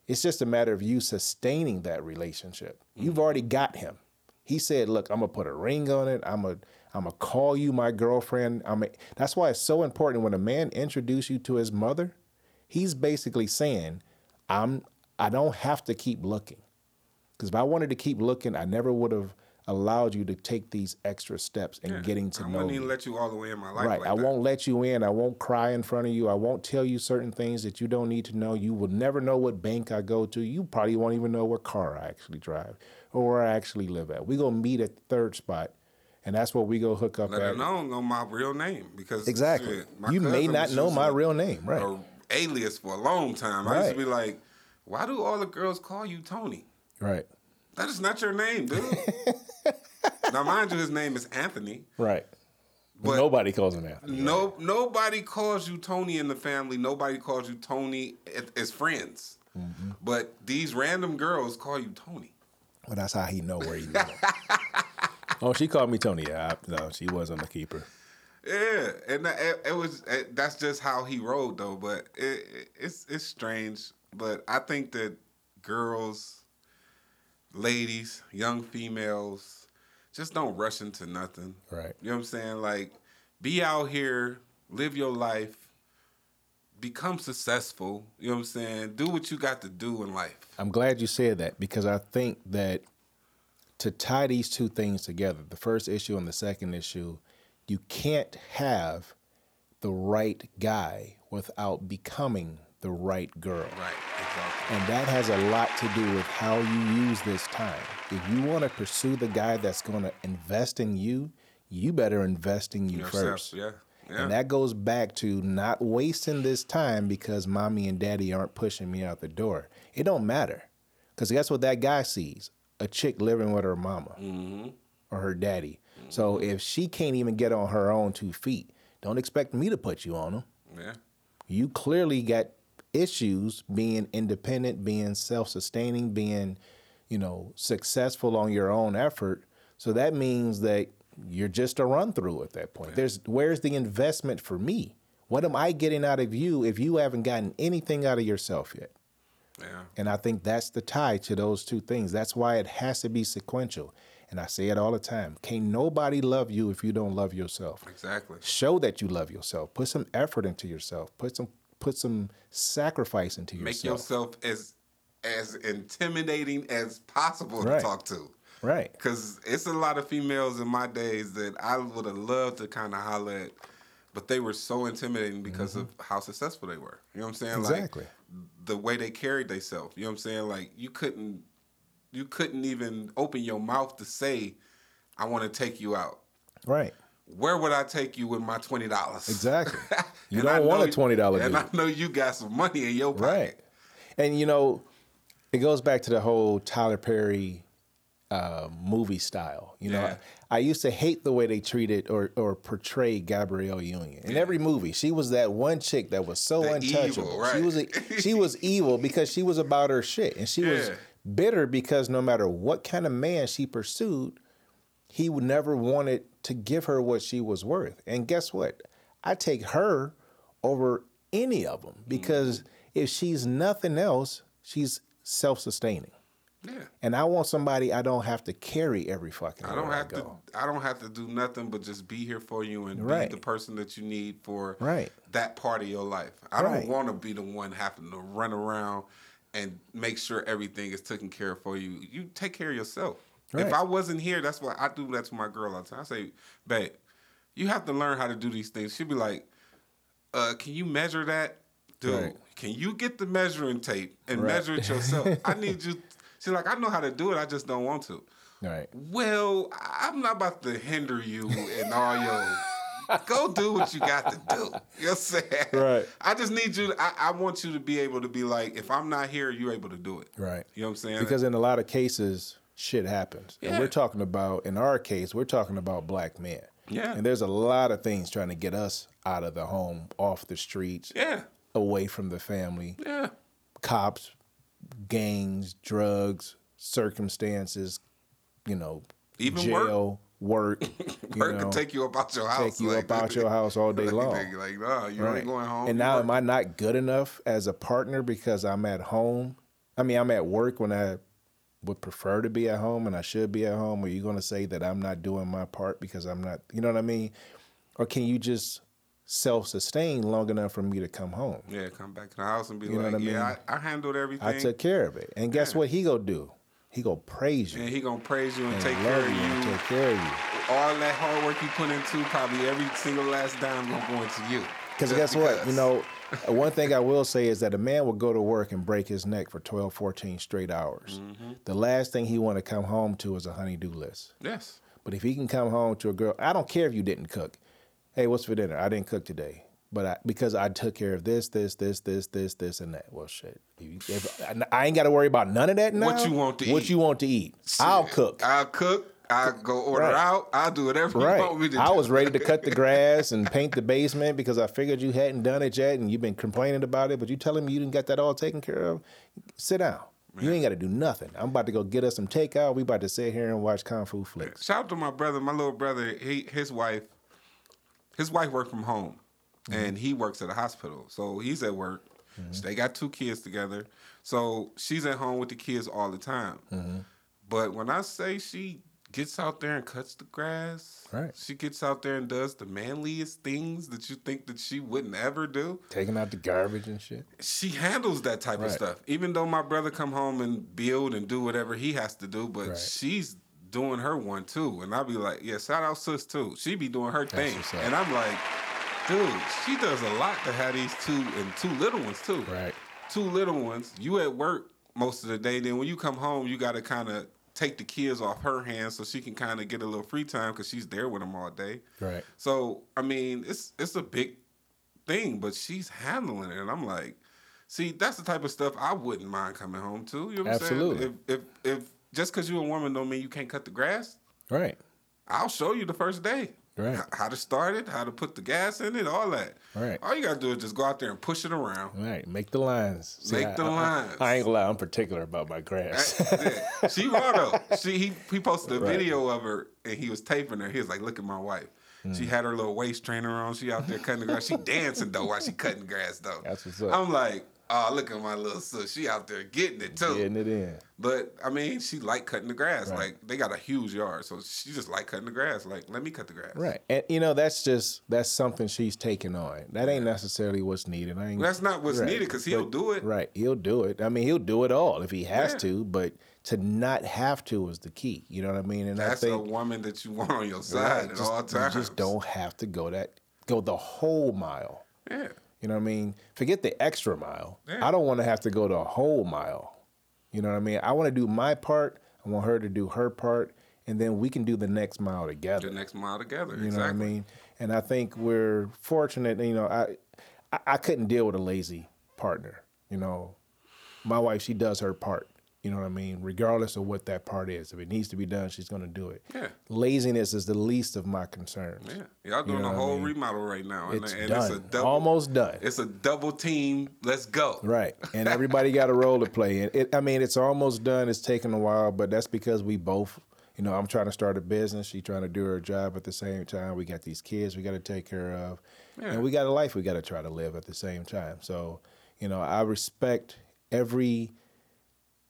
it's just a matter of you sustaining that relationship. Mm-hmm. You've already got him. He said, look, I'm going to put a ring on it. I'm going to call you my girlfriend. That's why it's so important when a man introduces you to his mother, he's basically saying, I don't have to keep looking. Because if I wanted to keep looking, I never would have allowed you to take these extra steps in getting to know you. I wouldn't even let you all the way in my life. Right. Like I won't let you in. I won't cry in front of you. I won't tell you certain things that you don't need to know. You will never know what bank I go to. You probably won't even know what car I actually drive or where I actually live at. We're going to meet at the third spot, and that's where we go hook up at. Let her know my real name. Because exactly. You may not know my real name, right? Or alias for a long time. Right. I used to be like, why do all the girls call you Tony? Right. That is not your name, dude. Now, mind you, his name is Anthony. Right. But nobody calls him Anthony. No, right? Nobody calls you Tony in the family. Nobody calls you Tony as friends. Mm-hmm. But these random girls call you Tony. Well, that's how he know where you live. Oh, she called me Tony. Yeah, no, she wasn't a keeper. Yeah, and that's just how he rolled, though. But it's strange. But I think that girls... ladies, young females, just don't rush into nothing. Right. You know what I'm saying? Like, be out here, live your life, become successful. You know what I'm saying? Do what you got to do in life. I'm glad you said that because I think that to tie these two things together, the first issue and the second issue, you can't have the right guy without becoming the right girl. Right, exactly. And that has a lot to do with how you use this time. If you want to pursue the guy that's going to invest in you, you better invest in you yourself first. Yeah. And that goes back to not wasting this time because mommy and daddy aren't pushing me out the door. It don't matter. Because guess what that guy sees? A chick living with her mama or her daddy. Mm-hmm. So if she can't even get on her own 2 feet, don't expect me to put you on them. Yeah. You clearly got issues being independent, being self-sustaining, being, you know, successful on your own effort. So that means that you're just a run through at that point. Yeah. Where's the investment for me? What am I getting out of you if you haven't gotten anything out of yourself yet? Yeah. And I think that's the tie to those two things. That's why it has to be sequential. And I say it all the time. Can't nobody love you if you don't love yourself. Exactly. Show that you love yourself. Put some effort into yourself. Put some sacrifice into yourself. Make yourself as intimidating as possible to talk to. Right. Because it's a lot of females in my days that I would have loved to kind of holler at, but they were so intimidating because of how successful they were. You know what I'm saying? Exactly. Like, the way they carried themselves. You know what I'm saying? Like, you couldn't even open your mouth to say, I want to take you out. Right. Where would I take you with my $20? Exactly. You don't want a $20 deal. And I know you got some money in your pocket. Right. And, you know, it goes back to the whole Tyler Perry movie style. You know, I used to hate the way they treated or portrayed Gabrielle Union. In every movie, she was that one chick that was so untouchable. Evil, right? She was evil because she was about her shit. And she was bitter because no matter what kind of man she pursued, he would never wanted to give her what she was worth. And guess what? I take her over any of them because if she's nothing else, she's self-sustaining. Yeah. And I want somebody I don't have to carry every fucking day. I don't have to do nothing but just be here for you and be the person that you need for that part of your life. I don't want to be the one having to run around and make sure everything is taken care of for you. You take care of yourself. Right. If I wasn't here, that's why I do that to my girl all the time. I say, babe, you have to learn how to do these things. She'll be like, can you measure that? Dude, can you get the measuring tape and measure it yourself? I need you. She's like, I know how to do it. I just don't want to. Right. Well, I'm not about to hinder you and all your... Go do what you got to do. You know what I'm saying? Right. I just need you. I want you to be able to be like, if I'm not here, you're able to do it. Right. You know what I'm saying? Because in a lot of cases, shit happens. Yeah. And we're talking about, in our case, we're talking about black men. Yeah. And there's a lot of things trying to get us out of the home, off the streets. Yeah. Away from the family. Yeah. Cops, gangs, drugs, circumstances, you know, even jail. Work. Work can take you about your house. Take you about your house all day long. Like, no, you ain't going home. And now am I not good enough as a partner because I'm at home? I mean, I'm at work when I would prefer to be at home and I should be at home. Are you going to say that I'm not doing my part because I'm not, you know what I mean? Or can you just self-sustain long enough for me to come home? Yeah, come back to the house and be like, I handled everything. I took care of it. And guess what he go do? He gonna praise you. And he gonna praise you and take care of you. All that hard work you put into, probably every single last dime gonna go into you. Because guess what? You know, one thing I will say is that a man will go to work and break his neck for 12, 14 straight hours. Mm-hmm. The last thing he want to come home to is a honey-do list. Yes. But if he can come home to a girl, I don't care if you didn't cook. Hey, what's for dinner? I didn't cook today. But because I took care of this, and that. Well, shit. I ain't got to worry about none of that now. What you want to eat. I'll cook. I'll go order out. I'll do whatever you want me to do. I was ready to cut the grass and paint the basement because I figured you hadn't done it yet and you've been complaining about it, but you telling me you didn't got that all taken care of? Sit down. Man. You ain't got to do nothing. I'm about to go get us some takeout. We about to sit here and watch Kung Fu flicks. Shout out to my brother, my little brother. His wife worked from home. Mm-hmm. And he works at a hospital. So he's at work. Mm-hmm. So they got two kids together. So she's at home with the kids all the time. Mm-hmm. But when I say she gets out there and cuts the grass, she gets out there and does the manliest things that you think that she wouldn't ever do. Taking out the garbage and shit. She handles that type of stuff. Even though my brother come home and build and do whatever he has to do, but she's doing her one too. And I'll be like, yeah, shout out sis too. She be doing her thing. And I'm like... Dude, she does a lot to have these two and two little ones, too. Right. Two little ones. You at work most of the day. Then when you come home, you got to kind of take the kids off her hands so she can kind of get a little free time because she's there with them all day. Right. So, I mean, it's a big thing, but she's handling it. And I'm like, see, that's the type of stuff I wouldn't mind coming home to. You know what I'm saying? Absolutely. If just because you're a woman don't mean you can't cut the grass. Right. I'll show you the first day. Right. How to start it, how to put the gas in it, all that. Right. All you got to do is just go out there and push it around. Right. Make the lines. Make the lines. I ain't gonna lie, I'm particular about my grass. Yeah. She raw though. He posted a video of her and he was taping her. He was like, look at my wife. She had her little waist trainer on. She out there cutting the grass. She dancing though while she cutting grass though. That's what's up. I'm like, oh, look at my little sis. She out there getting it too. Getting it in. But I mean, she like cutting the grass. Right. Like they got a huge yard, so she just like cutting the grass. Like, let me cut the grass. Right. And you know, that's something she's taking on. That ain't necessarily what's needed. That's not what's needed because he'll do it. Right. He'll do it. I mean, he'll do it all if he has to, but to not have to is the key. You know what I mean? And that's a woman that you want on your side at all times. You just don't have to go the whole mile. Yeah. You know what I mean? Forget the extra mile. Yeah. I don't want to have to go the whole mile. You know what I mean? I want to do my part. I want her to do her part. And then we can do the next mile together. You know what I mean? And I think we're fortunate. You know, I couldn't deal with a lazy partner. You know, my wife, she does her part. You know what I mean? Regardless of what that part is. If it needs to be done, she's going to do it. Yeah. Laziness is the least of my concerns. Yeah. Y'all doing a whole remodel right now. It's done. Almost done. It's a double team. Let's go. Right. And everybody got a role to play. And it's almost done. It's taking a while, but that's because we both, you know, I'm trying to start a business. She's trying to do her job at the same time. We got these kids we got to take care of. Yeah. And we got a life we got to try to live at the same time. So, you know, I respect every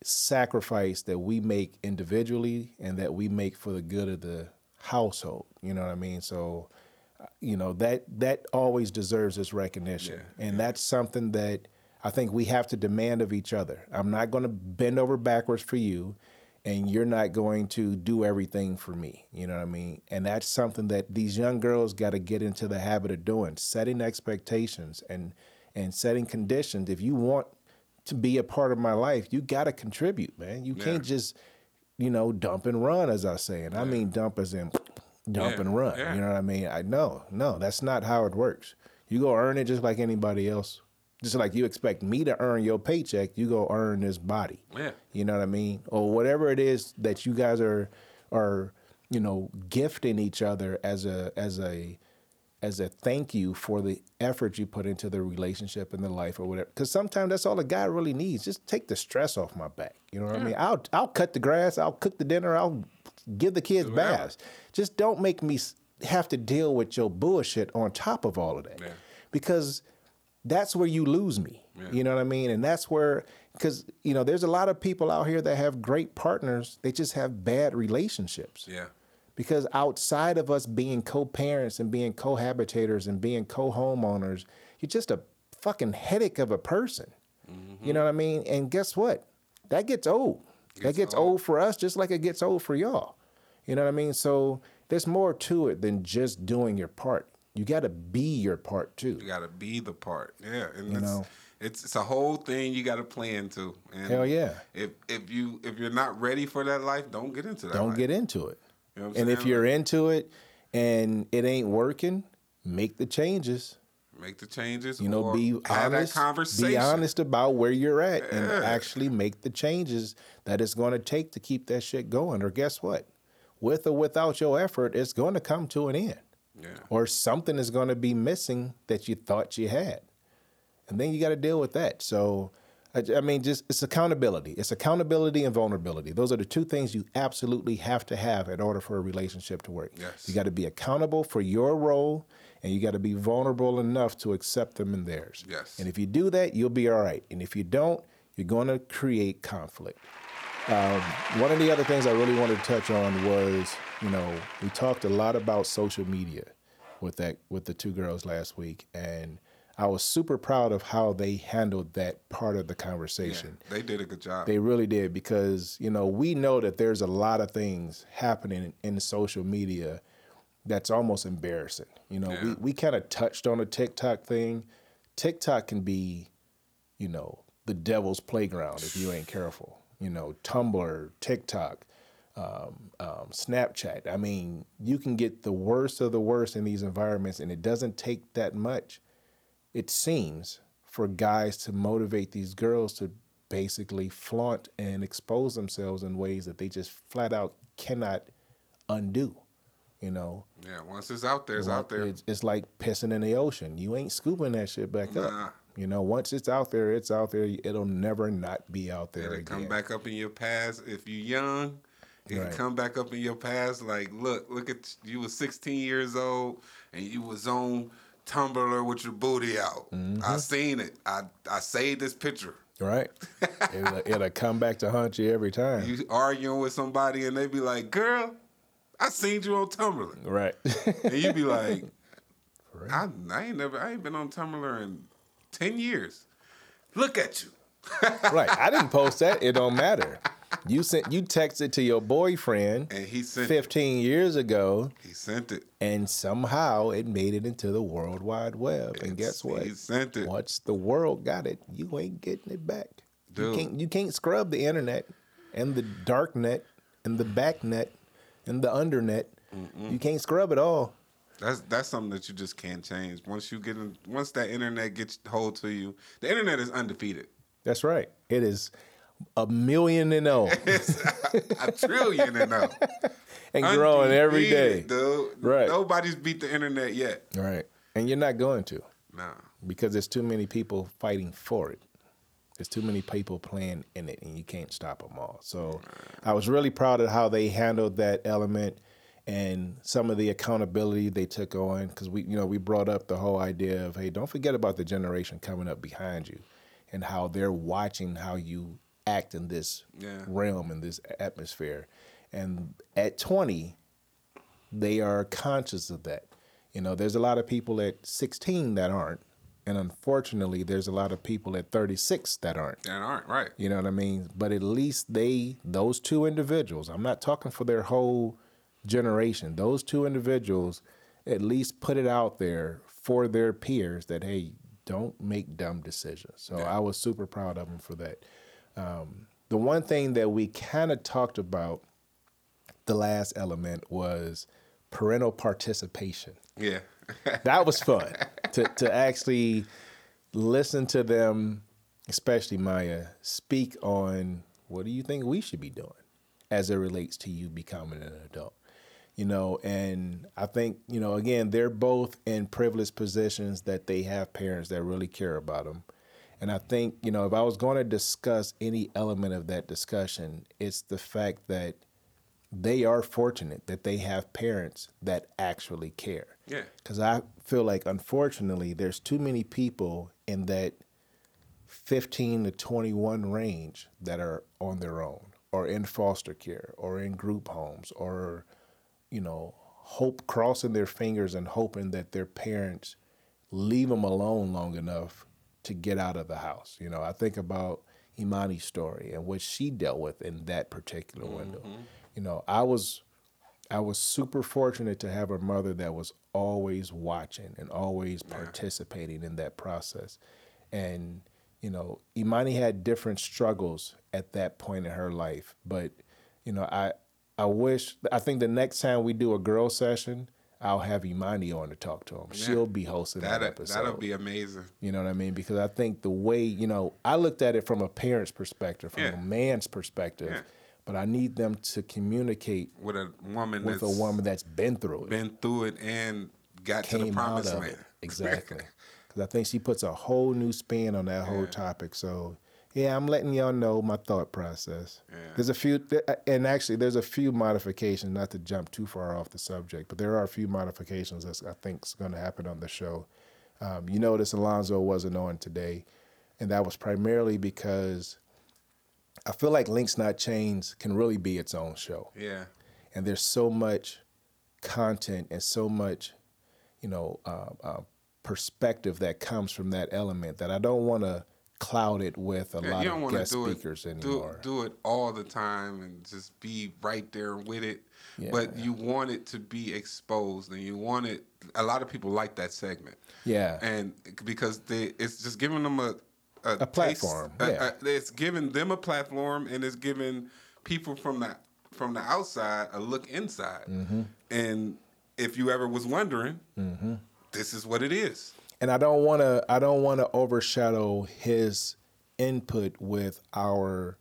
sacrifice that we make individually and that we make for the good of the household. You know what I mean? So, you know, that always deserves its recognition. Yeah, and that's something that I think we have to demand of each other. I'm not going to bend over backwards for you, and you're not going to do everything for me. You know what I mean? And that's something that these young girls got to get into the habit of doing, setting expectations and setting conditions. If you want to be a part of my life, you got to contribute, man. You can't just, you know, dump and run, as I say. And I mean dump as in dump and run. Yeah. You know what I mean? No, that's not how it works. You go earn it just like anybody else. Just like you expect me to earn your paycheck, you go earn this body. Yeah. You know what I mean? Or whatever it is that you guys are, you know, gifting each other as a thank you for the effort you put into the relationship and the life or whatever. Because sometimes that's all a guy really needs. Just take the stress off my back. You know what I mean? I'll cut the grass. I'll cook the dinner. I'll give the kids baths. Just don't make me have to deal with your bullshit on top of all of that. Yeah. Because that's where you lose me. Yeah. You know what I mean? And that's where, because, you know, there's a lot of people out here that have great partners. They just have bad relationships. Yeah. Because outside of us being co-parents and being cohabitators and being co-homeowners, you're just a fucking headache of a person. Mm-hmm. You know what I mean? And guess what? That gets old. That gets old for us just like it gets old for y'all. You know what I mean? So there's more to it than just doing your part. You got to be your part, too. You got to be the part. Yeah. And you know? It's a whole thing you got to play into. And hell yeah. If you're not ready for that life, don't get into that life. Don't get into it. You know and if you're into it and it ain't working, make the changes. You know, be honest. Have that conversation. Be honest about where you're at and actually make the changes that it's going to take to keep that shit going. Or guess what? With or without your effort, it's going to come to an end. Yeah. Or something is going to be missing that you thought you had. And then you got to deal with that. So, I mean, just it's accountability. It's accountability and vulnerability. Those are the two things you absolutely have to have in order for a relationship to work. Yes. You got to be accountable for your role, and you got to be vulnerable enough to accept them in theirs. Yes. And if you do that, you'll be all right. And if you don't, you're going to create conflict. One of the other things I really wanted to touch on was, you know, we talked a lot about social media with the two girls last week, and I was super proud of how they handled that part of the conversation. Yeah, they did a good job. They really did because, you know, we know that there's a lot of things happening in social media that's almost embarrassing. You know, we kind of touched on the TikTok thing. TikTok can be, you know, the devil's playground if you ain't careful. You know, Tumblr, TikTok, Snapchat. I mean, you can get the worst of the worst in these environments, and it doesn't take that much, it seems, for guys to motivate these girls to basically flaunt and expose themselves in ways that they just flat out cannot undo. you know. Yeah, once it's out there, it's out there. It's like pissing in the ocean. You ain't scooping that shit back up. You know, once it's out there, it's out there. It'll never not be out there again. It'll come back up in your past. If you're young, it can come back up in your past. Like, look at you was 16 years old and you was on Tumblr with your booty out. Mm-hmm. I seen it. I saved this picture. Right. It'll come back to haunt you every time. You arguing with somebody and they be like, girl, I seen you on Tumblr. Right. And you be like, I ain't been on Tumblr in 10 years. Look at you. Right. I didn't post that. It don't matter. You texted to your boyfriend and he sent 15 years ago. He sent it. And somehow it made it into the World Wide Web. And guess what? He sent it. Once the world got it, you ain't getting it back. Dude. You can't scrub the internet and the dark net and the back net and the undernet. Mm-mm. You can't scrub it all. That's something that you just can't change. Once that internet gets hold to you, the internet is undefeated. That's right. It is 1,000,000 and 0. It's a 1,000,000,000 and 0. And undefeated, growing every day. Dude. Right. Nobody's beat the internet yet. Right. And you're not going to. No. Because there's too many people fighting for it. There's too many people playing in it, and you can't stop them all. So I was really proud of how they handled that element and some of the accountability they took on, because we brought up the whole idea of, hey, don't forget about the generation coming up behind you and how they're watching how you act in this realm, in this atmosphere. And at 20, they are conscious of that. You know, there's a lot of people at 16 that aren't. And unfortunately, there's a lot of people at 36 that aren't. That aren't, right. You know what I mean? But at least those two individuals, I'm not talking for their whole generation, those two individuals at least put it out there for their peers that, hey, don't make dumb decisions. So I was super proud of them for that. The one thing that we kind of talked about, the last element, was parental participation. Yeah. That was fun to actually listen to them, especially Maya, speak on what do you think we should be doing as it relates to you becoming an adult, you know? And I think, you know, again, they're both in privileged positions that they have parents that really care about them. And I think, you know, if I was going to discuss any element of that discussion, it's the fact that they are fortunate that they have parents that actually care. Yeah. Because I feel like, unfortunately, there's too many people in that 15 to 21 range that are on their own or in foster care or in group homes or, you know, crossing their fingers and hoping that their parents leave them alone long enough to get out of the house. You know, I think about Imani's story and what she dealt with in that particular window. Mm-hmm. You know, I was super fortunate to have a mother that was always watching and always participating in that process. And, you know, Imani had different struggles at that point in her life. But, you know, I think the next time we do a girl session, I'll have Imani on to talk to him. Yeah. She'll be hosting that episode. That'll be amazing. You know what I mean? Because I think the way, you know, I looked at it from a parent's perspective, from a man's perspective. Yeah. But I need them to communicate with a woman that's been through it. Been through it and got to the promised land. Exactly. Because I think she puts a whole new spin on that whole topic. So, yeah, I'm letting y'all know my thought process. Yeah. There's a few, there's a few modifications, not to jump too far off the subject, but there are a few modifications that I think is going to happen on the show. You notice Alonzo wasn't on today, and that was primarily because I feel like Links Not Chains can really be its own show. Yeah. And there's so much content and so much, you know, perspective that comes from that element that I don't want to cloud it with a lot of guest speakers anymore. Do it all the time and just be right there with it. Yeah. But you want it to be exposed and you want it. A lot of people like that segment. Yeah. And because it's just giving them a platform. It's giving them a platform, and it's giving people from the outside a look inside. Mm-hmm. And if you ever was wondering, mm-hmm. this is what it is. And I don't want to overshadow his input with our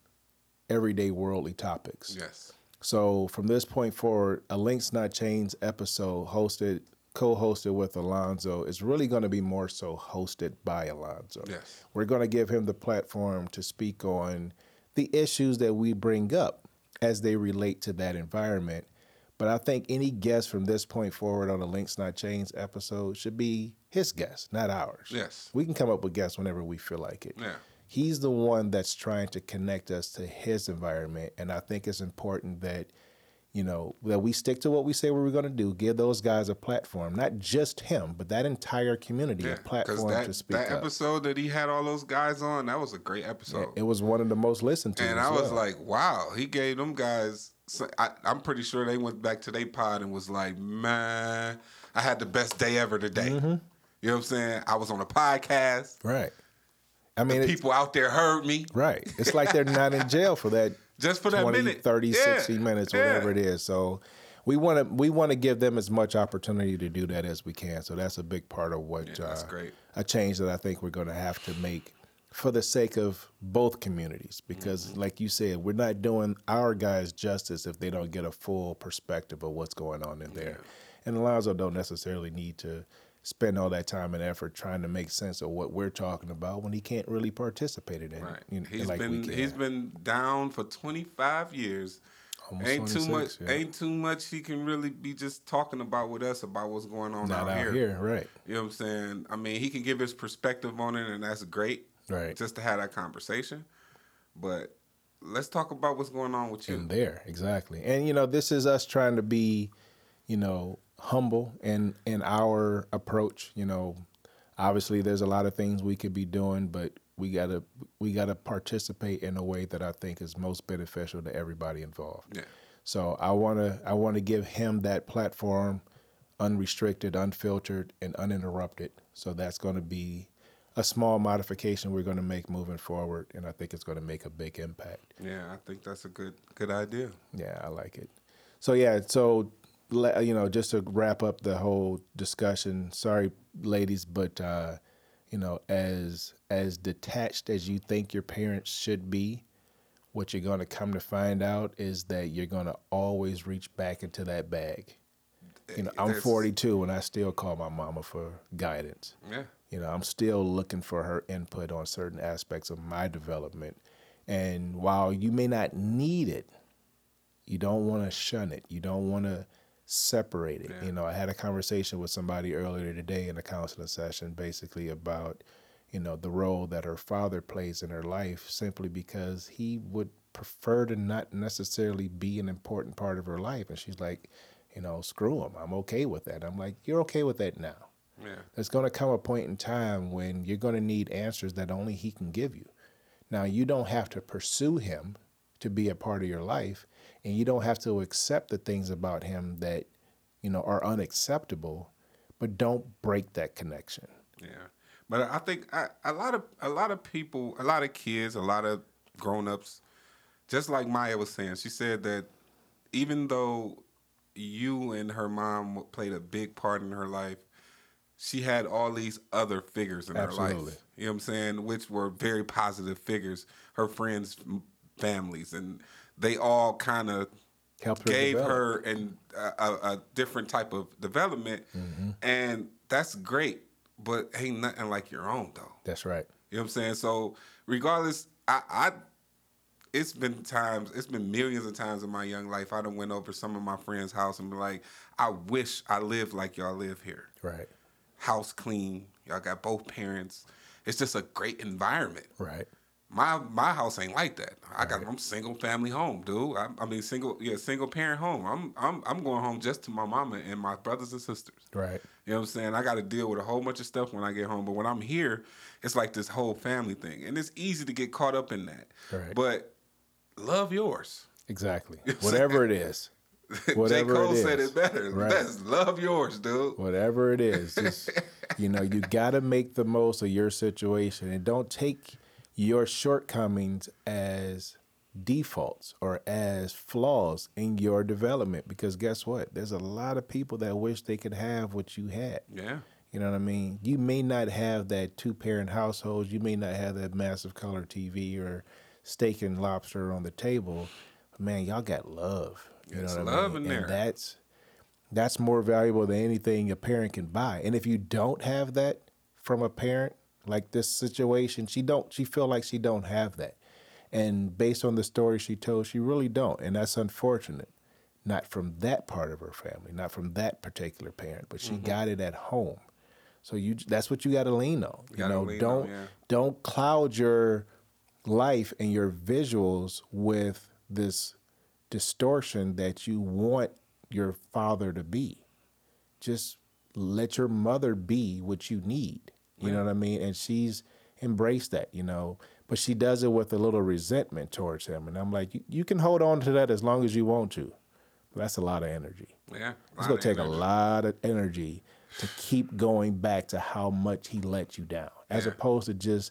everyday worldly topics. Yes. So from this point forward, a Links Not Chains episode hosted, co-hosted with Alonzo is really going to be more so hosted by Alonzo. Yes. We're going to give him the platform to speak on the issues that we bring up as they relate to that environment. But I think any guest from this point forward on the Links Not Chains episode should be his guest, not ours. Yes. We can come up with guests whenever we feel like it. Yeah. He's the one that's trying to connect us to his environment. And I think it's important that, you know, that we stick to what we say we're going to do, give those guys a platform, not just him, but that entire community a platform to speak up. That episode that he had all those guys on, that was a great episode. Yeah, it was one of the most listened to. And I was like, wow, he gave them guys, so I'm pretty sure they went back to their pod and was like, man, I had the best day ever today. Mm-hmm. You know what I'm saying? I was on a podcast. Right. I mean, the people out there heard me. Right. It's like they're not in jail for that. Just for that 20, minute. 30, 60 minutes, whatever it is. So we want to give them as much opportunity to do that as we can. So that's a big part of what that's great. A change that I think we're going to have to make for the sake of both communities. Because like you said, we're not doing our guys justice if they don't get a full perspective of what's going on in there. And Alonzo don't necessarily need to spend all that time and effort trying to make sense of what we're talking about when he can't really participate in it. Right. You know, he's been down for 25 years. Almost ain't 26, too much. Yeah. Ain't too much he can really be just talking about with us about what's going on out here. Right. You know what I'm saying? I mean, he can give his perspective on it, and that's great. Right. Just to have that conversation, but let's talk about what's going on with you. In there, exactly. And you know, this is us trying to be, you know, humble in our approach. You know, obviously there's a lot of things we could be doing, but we gotta participate in a way that I think is most beneficial to everybody involved. Yeah. So I wanna give him that platform, unrestricted, unfiltered, and uninterrupted. So that's gonna be a small modification we're gonna make moving forward, and I think it's gonna make a big impact. Yeah, I think that's a good idea. Yeah, I like it. So you know, just to wrap up the whole discussion, sorry, ladies, but, you know, as detached as you think your parents should be, what you're going to come to find out is that you're going to always reach back into that bag. You know, I'm 42 and I still call my mama for guidance. Yeah. You know, I'm still looking for her input on certain aspects of my development. And while you may not need it, you don't want to shun it. You don't want to separate it. Yeah. You know, I had a conversation with somebody earlier today in a counseling session basically about, you know, the role that her father plays in her life simply because he would prefer to not necessarily be an important part of her life. And she's like, you know, screw him. I'm okay with that. I'm like, you're okay with that now. Yeah. There's going to come a point in time when you're going to need answers that only he can give you. Now, you don't have to pursue him to be a part of your life. And you don't have to accept the things about him that, you know, are unacceptable, but don't break that connection. Yeah. But I think a lot of people, a lot of kids, a lot of grown-ups, just like Maya was saying, she said that even though you and her mom played a big part in her life, she had all these other figures in her life. You know what I'm saying? Which were very positive figures, her friends, families, and they all kind of gave her a different type of development. Mm-hmm. And that's great, but ain't nothing like your own, though. That's right. You know what I'm saying? So regardless, it's been millions of times in my young life, I done went over some of my friends' house and be like, I wish I lived like y'all live here. Right. House clean. Y'all got both parents. It's just a great environment. Right. My house ain't like that. I'm single family home, dude. I mean single parent home. I'm going home just to my mama and my brothers and sisters. Right. You know what I'm saying? I got to deal with a whole bunch of stuff when I get home, but when I'm here, it's like this whole family thing, and it's easy to get caught up in that. Right. But love yours. Exactly. You know whatever it is. Whatever J. Cole said it better. Right. That's love yours, dude. Whatever it is, just, you know, you got to make the most of your situation, and don't take your shortcomings as defaults or as flaws in your development, because guess what? There's a lot of people that wish they could have what you had. Yeah. You know what I mean? You may not have that two-parent household. You may not have that massive color TV or steak and lobster on the table, man, y'all got love. It's love in there. And that's more valuable than anything a parent can buy. And if you don't have that from a parent, like this situation, she feel like she don't have that. And based on the story she told, she really don't. And that's unfortunate. Not from that part of her family, not from that particular parent, but she got it at home. So that's what you got to lean on. Don't cloud your life and your visuals with this distortion that you want your father to be. Just let your mother be what you need. You know what I mean? And she's embraced that, but she does it with a little resentment towards him. And I'm like, you can hold on to that as long as you want to. But that's a lot of energy. Yeah. It's going to take a lot of energy to keep going back to how much he let you down, as opposed to just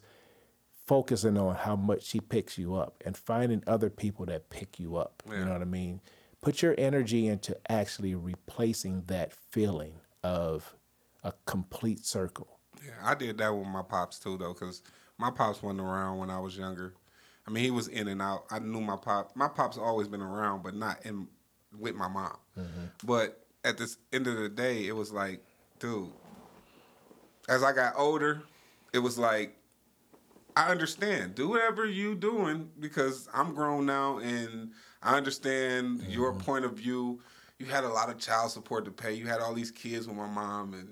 focusing on how much he picks you up and finding other people that pick you up. Yeah. You know what I mean? Put your energy into actually replacing that feeling of a complete circle. Yeah, I did that with my pops too, though, because my pops wasn't around when I was younger. I mean, he was in and out. I knew my pops. My pops always been around, but not with my mom. Mm-hmm. But at the end of the day, it was like, dude, as I got older, it was like, I understand. Do whatever you doing because I'm grown now and I understand your point of view. You had a lot of child support to pay. You had all these kids with my mom and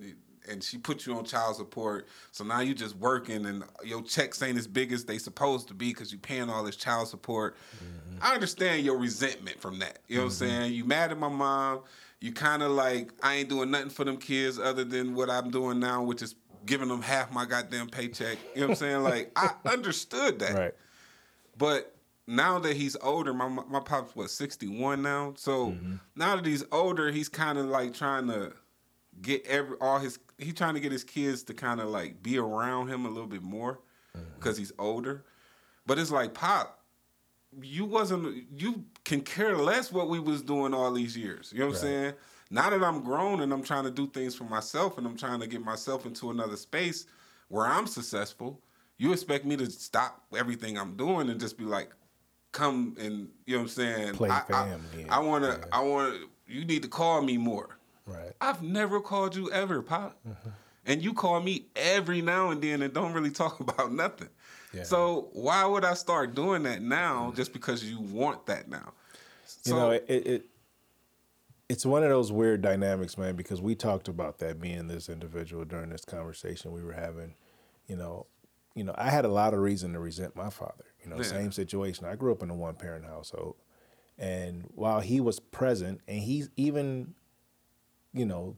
she put you on child support. So now you just working and your checks ain't as big as they supposed to be because you paying all this child support. Mm-hmm. I understand your resentment from that. You know what I'm saying? You mad at my mom. You kind of like, I ain't doing nothing for them kids other than what I'm doing now, which is giving them half my goddamn paycheck. You know what I'm saying? Like, I understood that. Right. But now that he's older, my pop's, 61 now? So now that he's older, he's kind of like trying to get he's trying to get his kids to kind of like be around him a little bit more because he's older. But it's like, Pop, you can care less what we was doing all these years. You know what I'm saying? Now that I'm grown and I'm trying to do things for myself and I'm trying to get myself into another space where I'm successful, you expect me to stop everything I'm doing and just be like, come and, you know what I'm saying? Play family. I want to, you need to call me more. Right. I've never called you ever, Pop. Mm-hmm. And you call me every now and then and don't really talk about nothing. Yeah. So why would I start doing that now just because you want that now? It's one of those weird dynamics, man, because we talked about that, me and this individual, during this conversation we were having. I had a lot of reason to resent my father. Same situation. I grew up in a one-parent household. And while he was present and he even,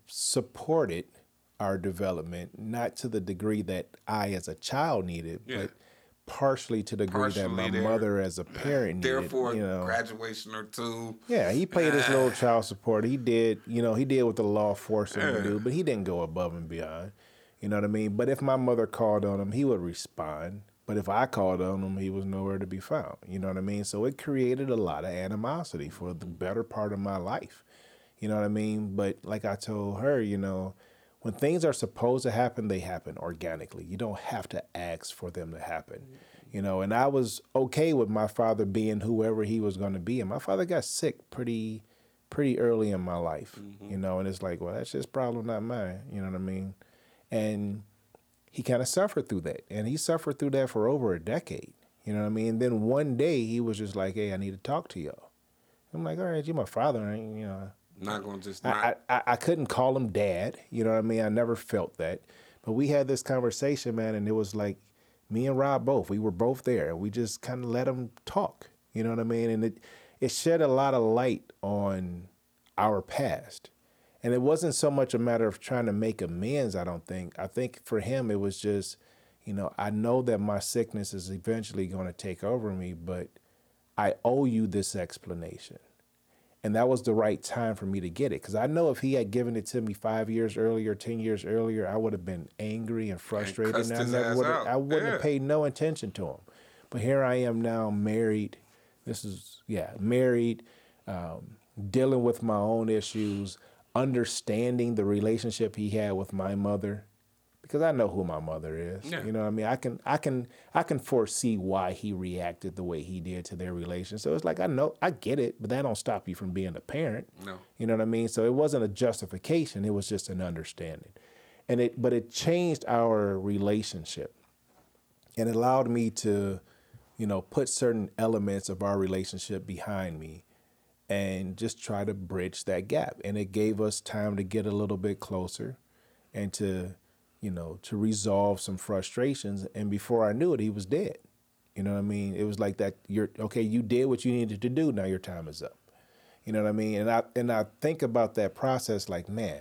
supported our development, not to the degree that I as a child needed, but partially to the degree that my mother as a parent needed. Therefore, graduation or two. Yeah, he paid his little child support. He did, he did what the law forced him to do, but he didn't go above and beyond. You know what I mean? But if my mother called on him, he would respond. But if I called on him, he was nowhere to be found. You know what I mean? So it created a lot of animosity for the better part of my life. You know what I mean? But like I told her, when things are supposed to happen, they happen organically. You don't have to ask for them to happen. And I was okay with my father being whoever he was going to be. And my father got sick pretty early in my life, and it's like, well, that's his problem, not mine. You know what I mean? And he kind of suffered through that. And he suffered through that for over a decade. You know what I mean? And then one day he was just like, hey, I need to talk to y'all. I'm like, all right, you're my father. Not going to just not. I couldn't call him dad. You know what I mean? I never felt that. But we had this conversation, man, and it was like me and Rob both. We were both there. We just kind of let him talk. You know what I mean? And it shed a lot of light on our past. And it wasn't so much a matter of trying to make amends, I don't think. I think for him it was just, I know that my sickness is eventually going to take over me, but I owe you this explanation. And that was the right time for me to get it. Because I know if he had given it to me 5 years earlier, 10 years earlier, I would have been angry and frustrated. And I wouldn't have paid no attention to him. But here I am now married. Dealing with my own issues, understanding the relationship he had with my mother. because I know who my mother is. Yeah. You know what I mean? I can foresee why he reacted the way he did to their relation. So it's like, I know, I get it, but that don't stop you from being a parent. No. You know what I mean? So it wasn't a justification. It was just an understanding. And it changed our relationship, and it allowed me to, you know, put certain elements of our relationship behind me and just try to bridge that gap. And it gave us time to get a little bit closer and to, you know, to resolve some frustrations. And before I knew it, he was dead. You know what I mean? It was like that, you did what you needed to do. Now your time is up. You know what I mean? And I think about that process like, man,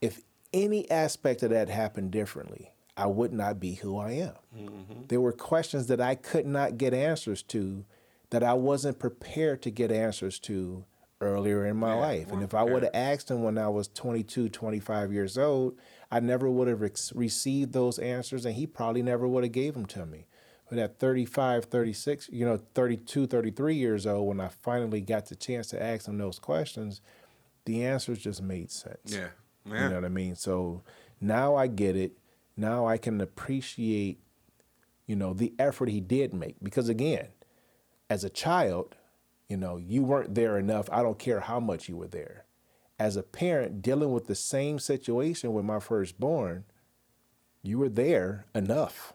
if any aspect of that happened differently, I would not be who I am. Mm-hmm. There were questions that I could not get answers to, that I wasn't prepared to get answers to earlier in my life. And if I would have asked him when I was 22, 25 years old, I never would have received those answers, and he probably never would have gave them to me. But at 35, 36, 32, 33 years old, when I finally got the chance to ask him those questions, the answers just made sense. Yeah. Yeah. You know what I mean? So now I get it. Now I can appreciate, the effort he did make. Because again, as a child, you weren't there enough. I don't care how much you were there. As a parent dealing with the same situation with my firstborn, you were there enough,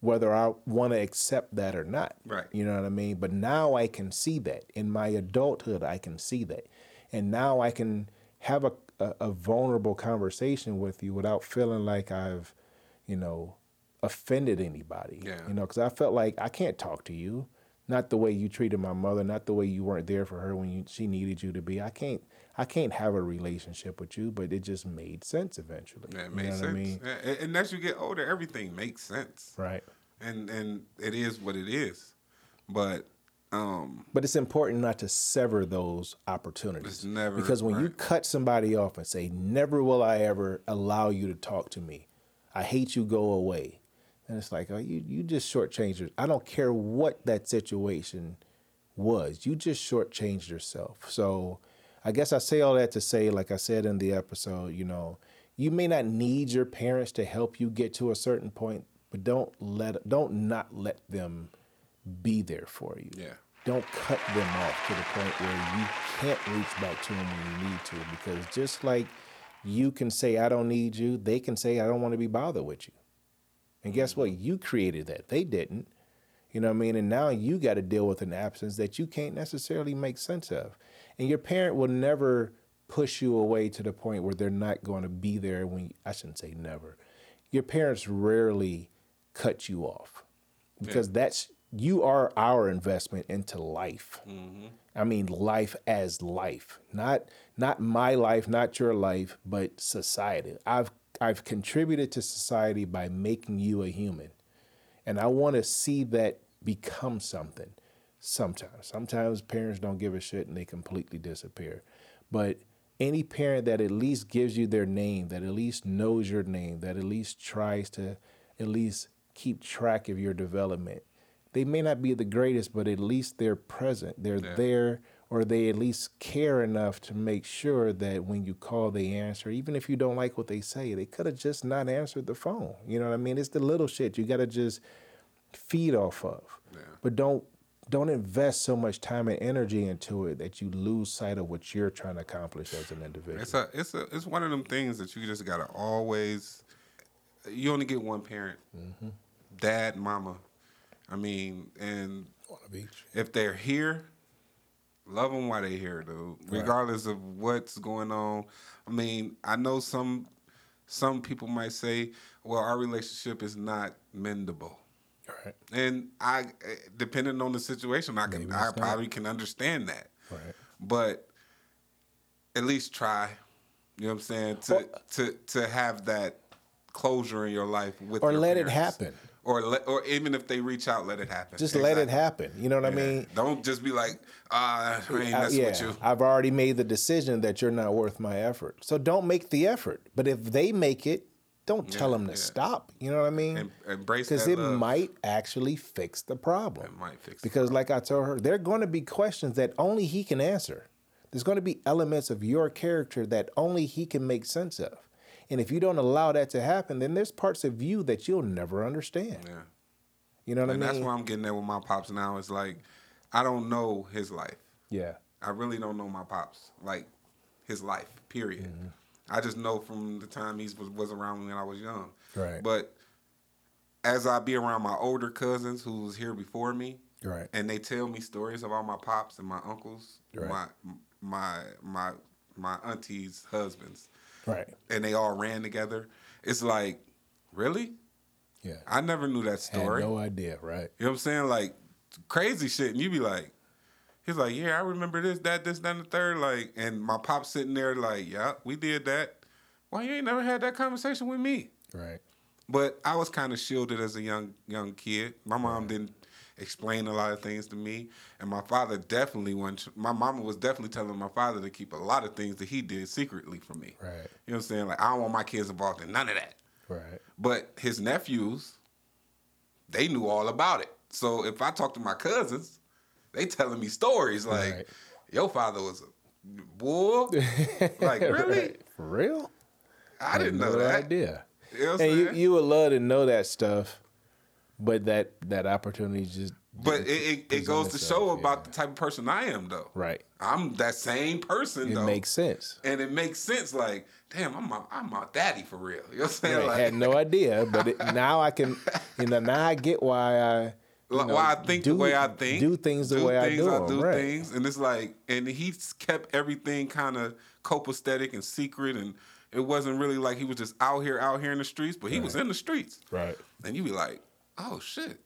whether I want to accept that or not. Right. You know what I mean? But now I can see that. In my adulthood, I can see that. And now I can have a vulnerable conversation with you without feeling like I've, offended anybody. Yeah. Because I felt like I can't talk to you. Not the way you treated my mother, not the way you weren't there for her when she needed you to be. I can't have a relationship with you, but it just made sense eventually. Yeah, it made sense. I mean? And as you get older, everything makes sense. Right. And it is what it is. But it's important not to sever those opportunities. It's never, because when you cut somebody off and say, never will I ever allow you to talk to me. I hate you, go away. And it's like, oh, you just shortchanged yourself. I don't care what that situation was. You just shortchanged yourself. So I guess I say all that to say, like I said in the episode, you may not need your parents to help you get to a certain point, but don't let them be there for you. Yeah. Don't cut them off to the point where you can't reach back to them when you need to, because just like you can say, I don't need you, they can say, I don't want to be bothered with you. And guess what? You created that. They didn't. You know what I mean? And now you got to deal with an absence that you can't necessarily make sense of. And your parent will never push you away to the point where they're not going to be there I shouldn't say never. Your parents rarely cut you off because you are our investment into life. Mm-hmm. I mean, life as life, not my life, not your life, but society. I've contributed to society by making you a human. And I want to see that become something sometimes. Sometimes parents don't give a shit and they completely disappear. But any parent that at least gives you their name, that at least knows your name, that at least tries to at least keep track of your development, they may not be the greatest, but at least they're present. They're there, or they at least care enough to make sure that when you call, they answer. Even if you don't like what they say, they could have just not answered the phone. You know what I mean? It's the little shit you got to just feed off of. Yeah. But don't invest so much time and energy into it that you lose sight of what you're trying to accomplish as an individual. It's one of them things that you just got to always, you only get one parent, mm-hmm. Dad, mama. I mean, and if they're here, love them while they're here, dude. Regardless of what's going on. I mean, I know some people might say, well, our relationship is not mendable. Right. And I, depending on the situation, I probably can understand that. Right. But at least try, you know what I'm saying, to have that closure in your life with your parents. Or let it happen. Or even if they reach out, let it happen. Just exactly. Let it happen. You know what I mean? Don't just be like, I ain't messing with you. I've already made the decision that you're not worth my effort. So don't make the effort. But if they make it, don't tell them to stop. You know what I mean? Embrace that love. Because it might actually fix the problem. It might fix it. Because like I told her, there are going to be questions that only he can answer. There's going to be elements of your character that only he can make sense of. And if you don't allow that to happen, then there's parts of you that you'll never understand. Yeah. You know what I mean? And that's where I'm getting at with my pops now. It's like, I don't know his life. Yeah. I really don't know my pops. Like, his life, period. Mm-hmm. I just know from the time he was around me when I was young. Right. But as I be around my older cousins who was here before me, right, and they tell me stories about my pops and my uncles, right, my auntie's husbands, right, and they all ran together. It's like, really? Yeah. I never knew that story. Had no idea, right? You know what I'm saying? Like, crazy shit, and you be like, he's like, yeah, I remember this, that, and the third. Like, and my pops sitting there like, yeah, we did that. Why you ain't never had that conversation with me? Right. But I was kind of shielded as a young kid. My mom didn't explain a lot of things to me, and my father definitely wasn't. My mama was definitely telling my father to keep a lot of things that he did secretly from me. Right. You know what I'm saying? Like, I don't want my kids involved in none of that. Right. But his nephews, they knew all about it. So if I talk to my cousins, they telling me stories like, right, your father was a boy. Like, really? Right. For real? I didn't know that. Idea. You know what and you would love to know that stuff, but that opportunity just... But it goes to show about the type of person I am, though. Right. I'm that same person, though. It makes sense. And it makes sense, like, damn, I'm my daddy for real. You know what I'm saying? Right. Like, I had no idea, but now I can... You know, now I get why I... Why I think the way I think. Do things the way I do them. I do things. And it's like, and he's kept everything kind of copacetic and secret. And it wasn't really like he was just out here in the streets, but he was in the streets. Right. And you be like, oh, shit.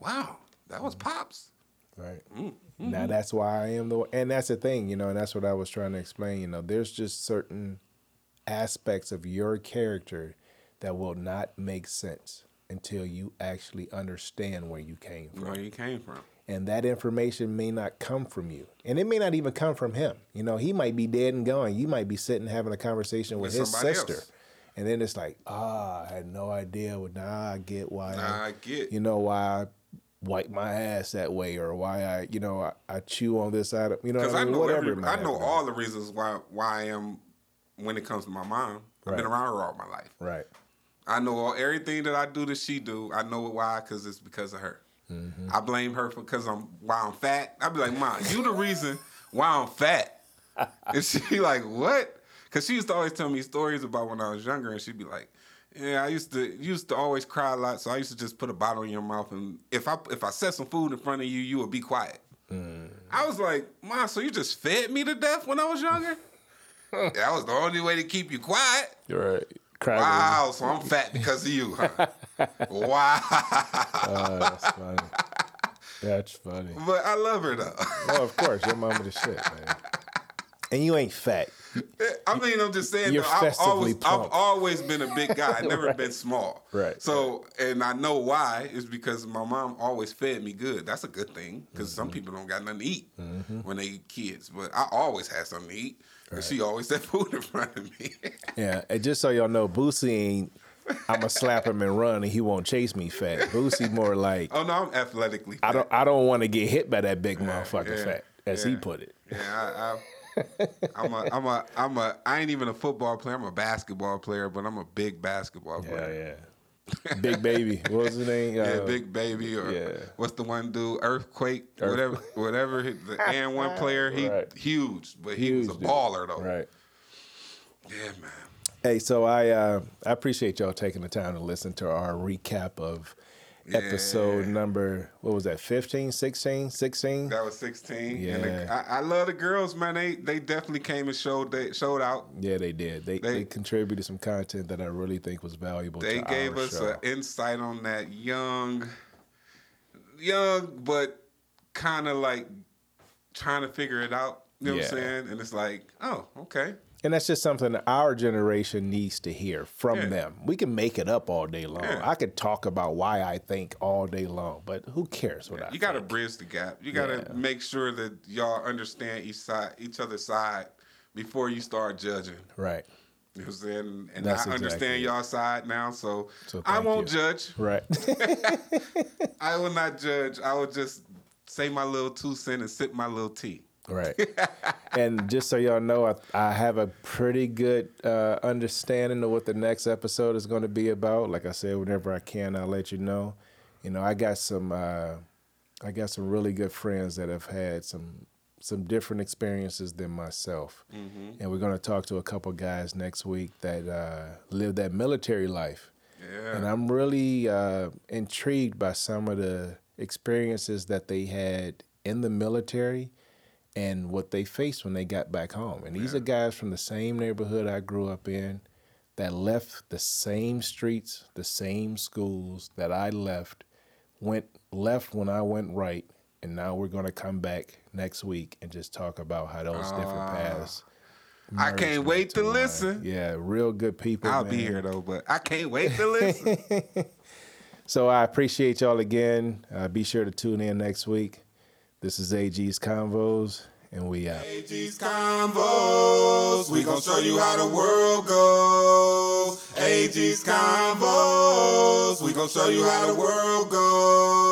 Wow. That was Pops. Right. Mm-hmm. Now that's why I am the way. And that's the thing, you know, and that's what I was trying to explain. You know, there's just certain aspects of your character that will not make sense until you actually understand where you came from. And that information may not come from you. And it may not even come from him. You know, he might be dead and gone. You might be sitting having a conversation with his sister. Else. And then it's like, I had no idea. Well, now I get why. You know, why I wipe my ass that way or why I, you know, I chew on this item. You know what I mean? I know whatever. I know all the reasons why I am when it comes to my mom. Right. I've been around her all my life. Right. I know everything that I do that she do. I know why, because it's because of her. Mm-hmm. I blame her because I'm fat. I be like, Ma, you the reason why I'm fat. And she like, what? Because she used to always tell me stories about when I was younger, and she'd be like, yeah, I used to always cry a lot, so I used to just put a bottle in your mouth, and if I set some food in front of you, you would be quiet. Mm. I was like, Ma, so you just fed me to death when I was younger? That was the only way to keep you quiet. You're right. Crying. Wow, so I'm fat because of you, huh? Wow. That's funny. That's funny. But I love her, though. Well, of course. Your mama the shit, man. And you ain't fat. I mean, I'm just saying, though, I've always been a big guy. I've never been small. Right. So, and I know why. It's because my mom always fed me good. That's a good thing, because some people don't got nothing to eat when they eat kids. But I always had something to eat. Right. She always had food in front of me. Yeah, and just so y'all know, Boosie ain't, I'ma slap him and run and he won't chase me fat. Boosie more like, oh no, I'm athletically fat. I don't want to get hit by that big motherfucker fat, as he put it. Yeah, I ain't even a football player. I'm a basketball player, but I'm a big basketball player. Yeah, Big Baby. What was his name? Big Baby. Or what's the one dude? Earthquake. Whatever. The and one player. He huge, but he was a baller though. Right. Yeah, man. Hey, so I appreciate y'all taking the time to listen to our recap of episode number, what was that, 15, 16, 16? That was 16. Yeah. And I love the girls, man. They definitely came and showed out. Yeah, they did. They contributed some content that I really think was valuable to our show. They gave us an insight on that young, but kind of like trying to figure it out. You know what I'm saying? And it's like, oh, okay. And that's just something that our generation needs to hear from them. We can make it up all day long. I could talk about why I think all day long, but who cares what I think? You got to bridge the gap. You got to make sure that y'all understand each other's side before you start judging. Right. You know what I'm saying? And I understand y'all's side now, so I won't judge. Right. I will not judge. I will just say my little 2 cents and sip my little tea. Right. And just so y'all know, I have a pretty good understanding of what the next episode is going to be about. Like I said, whenever I can, I'll let you know. You know, I got some really good friends that have had some different experiences than myself. Mm-hmm. And we're going to talk to a couple guys next week that live that military life. Yeah. And I'm really intrigued by some of the experiences that they had in the military and what they faced when they got back home. And these are guys from the same neighborhood I grew up in that left the same streets, the same schools that I left, went left when I went right. And now we're going to come back next week and just talk about how those different paths. I can't wait to listen. Yeah, real good people. I'll be here, though, but I can't wait to listen. So I appreciate y'all again. Be sure to tune in next week. This is AG's Convos, and we out. AG's Convos, we gonna show you how the world goes. AG's Convos, we gonna show you how the world goes.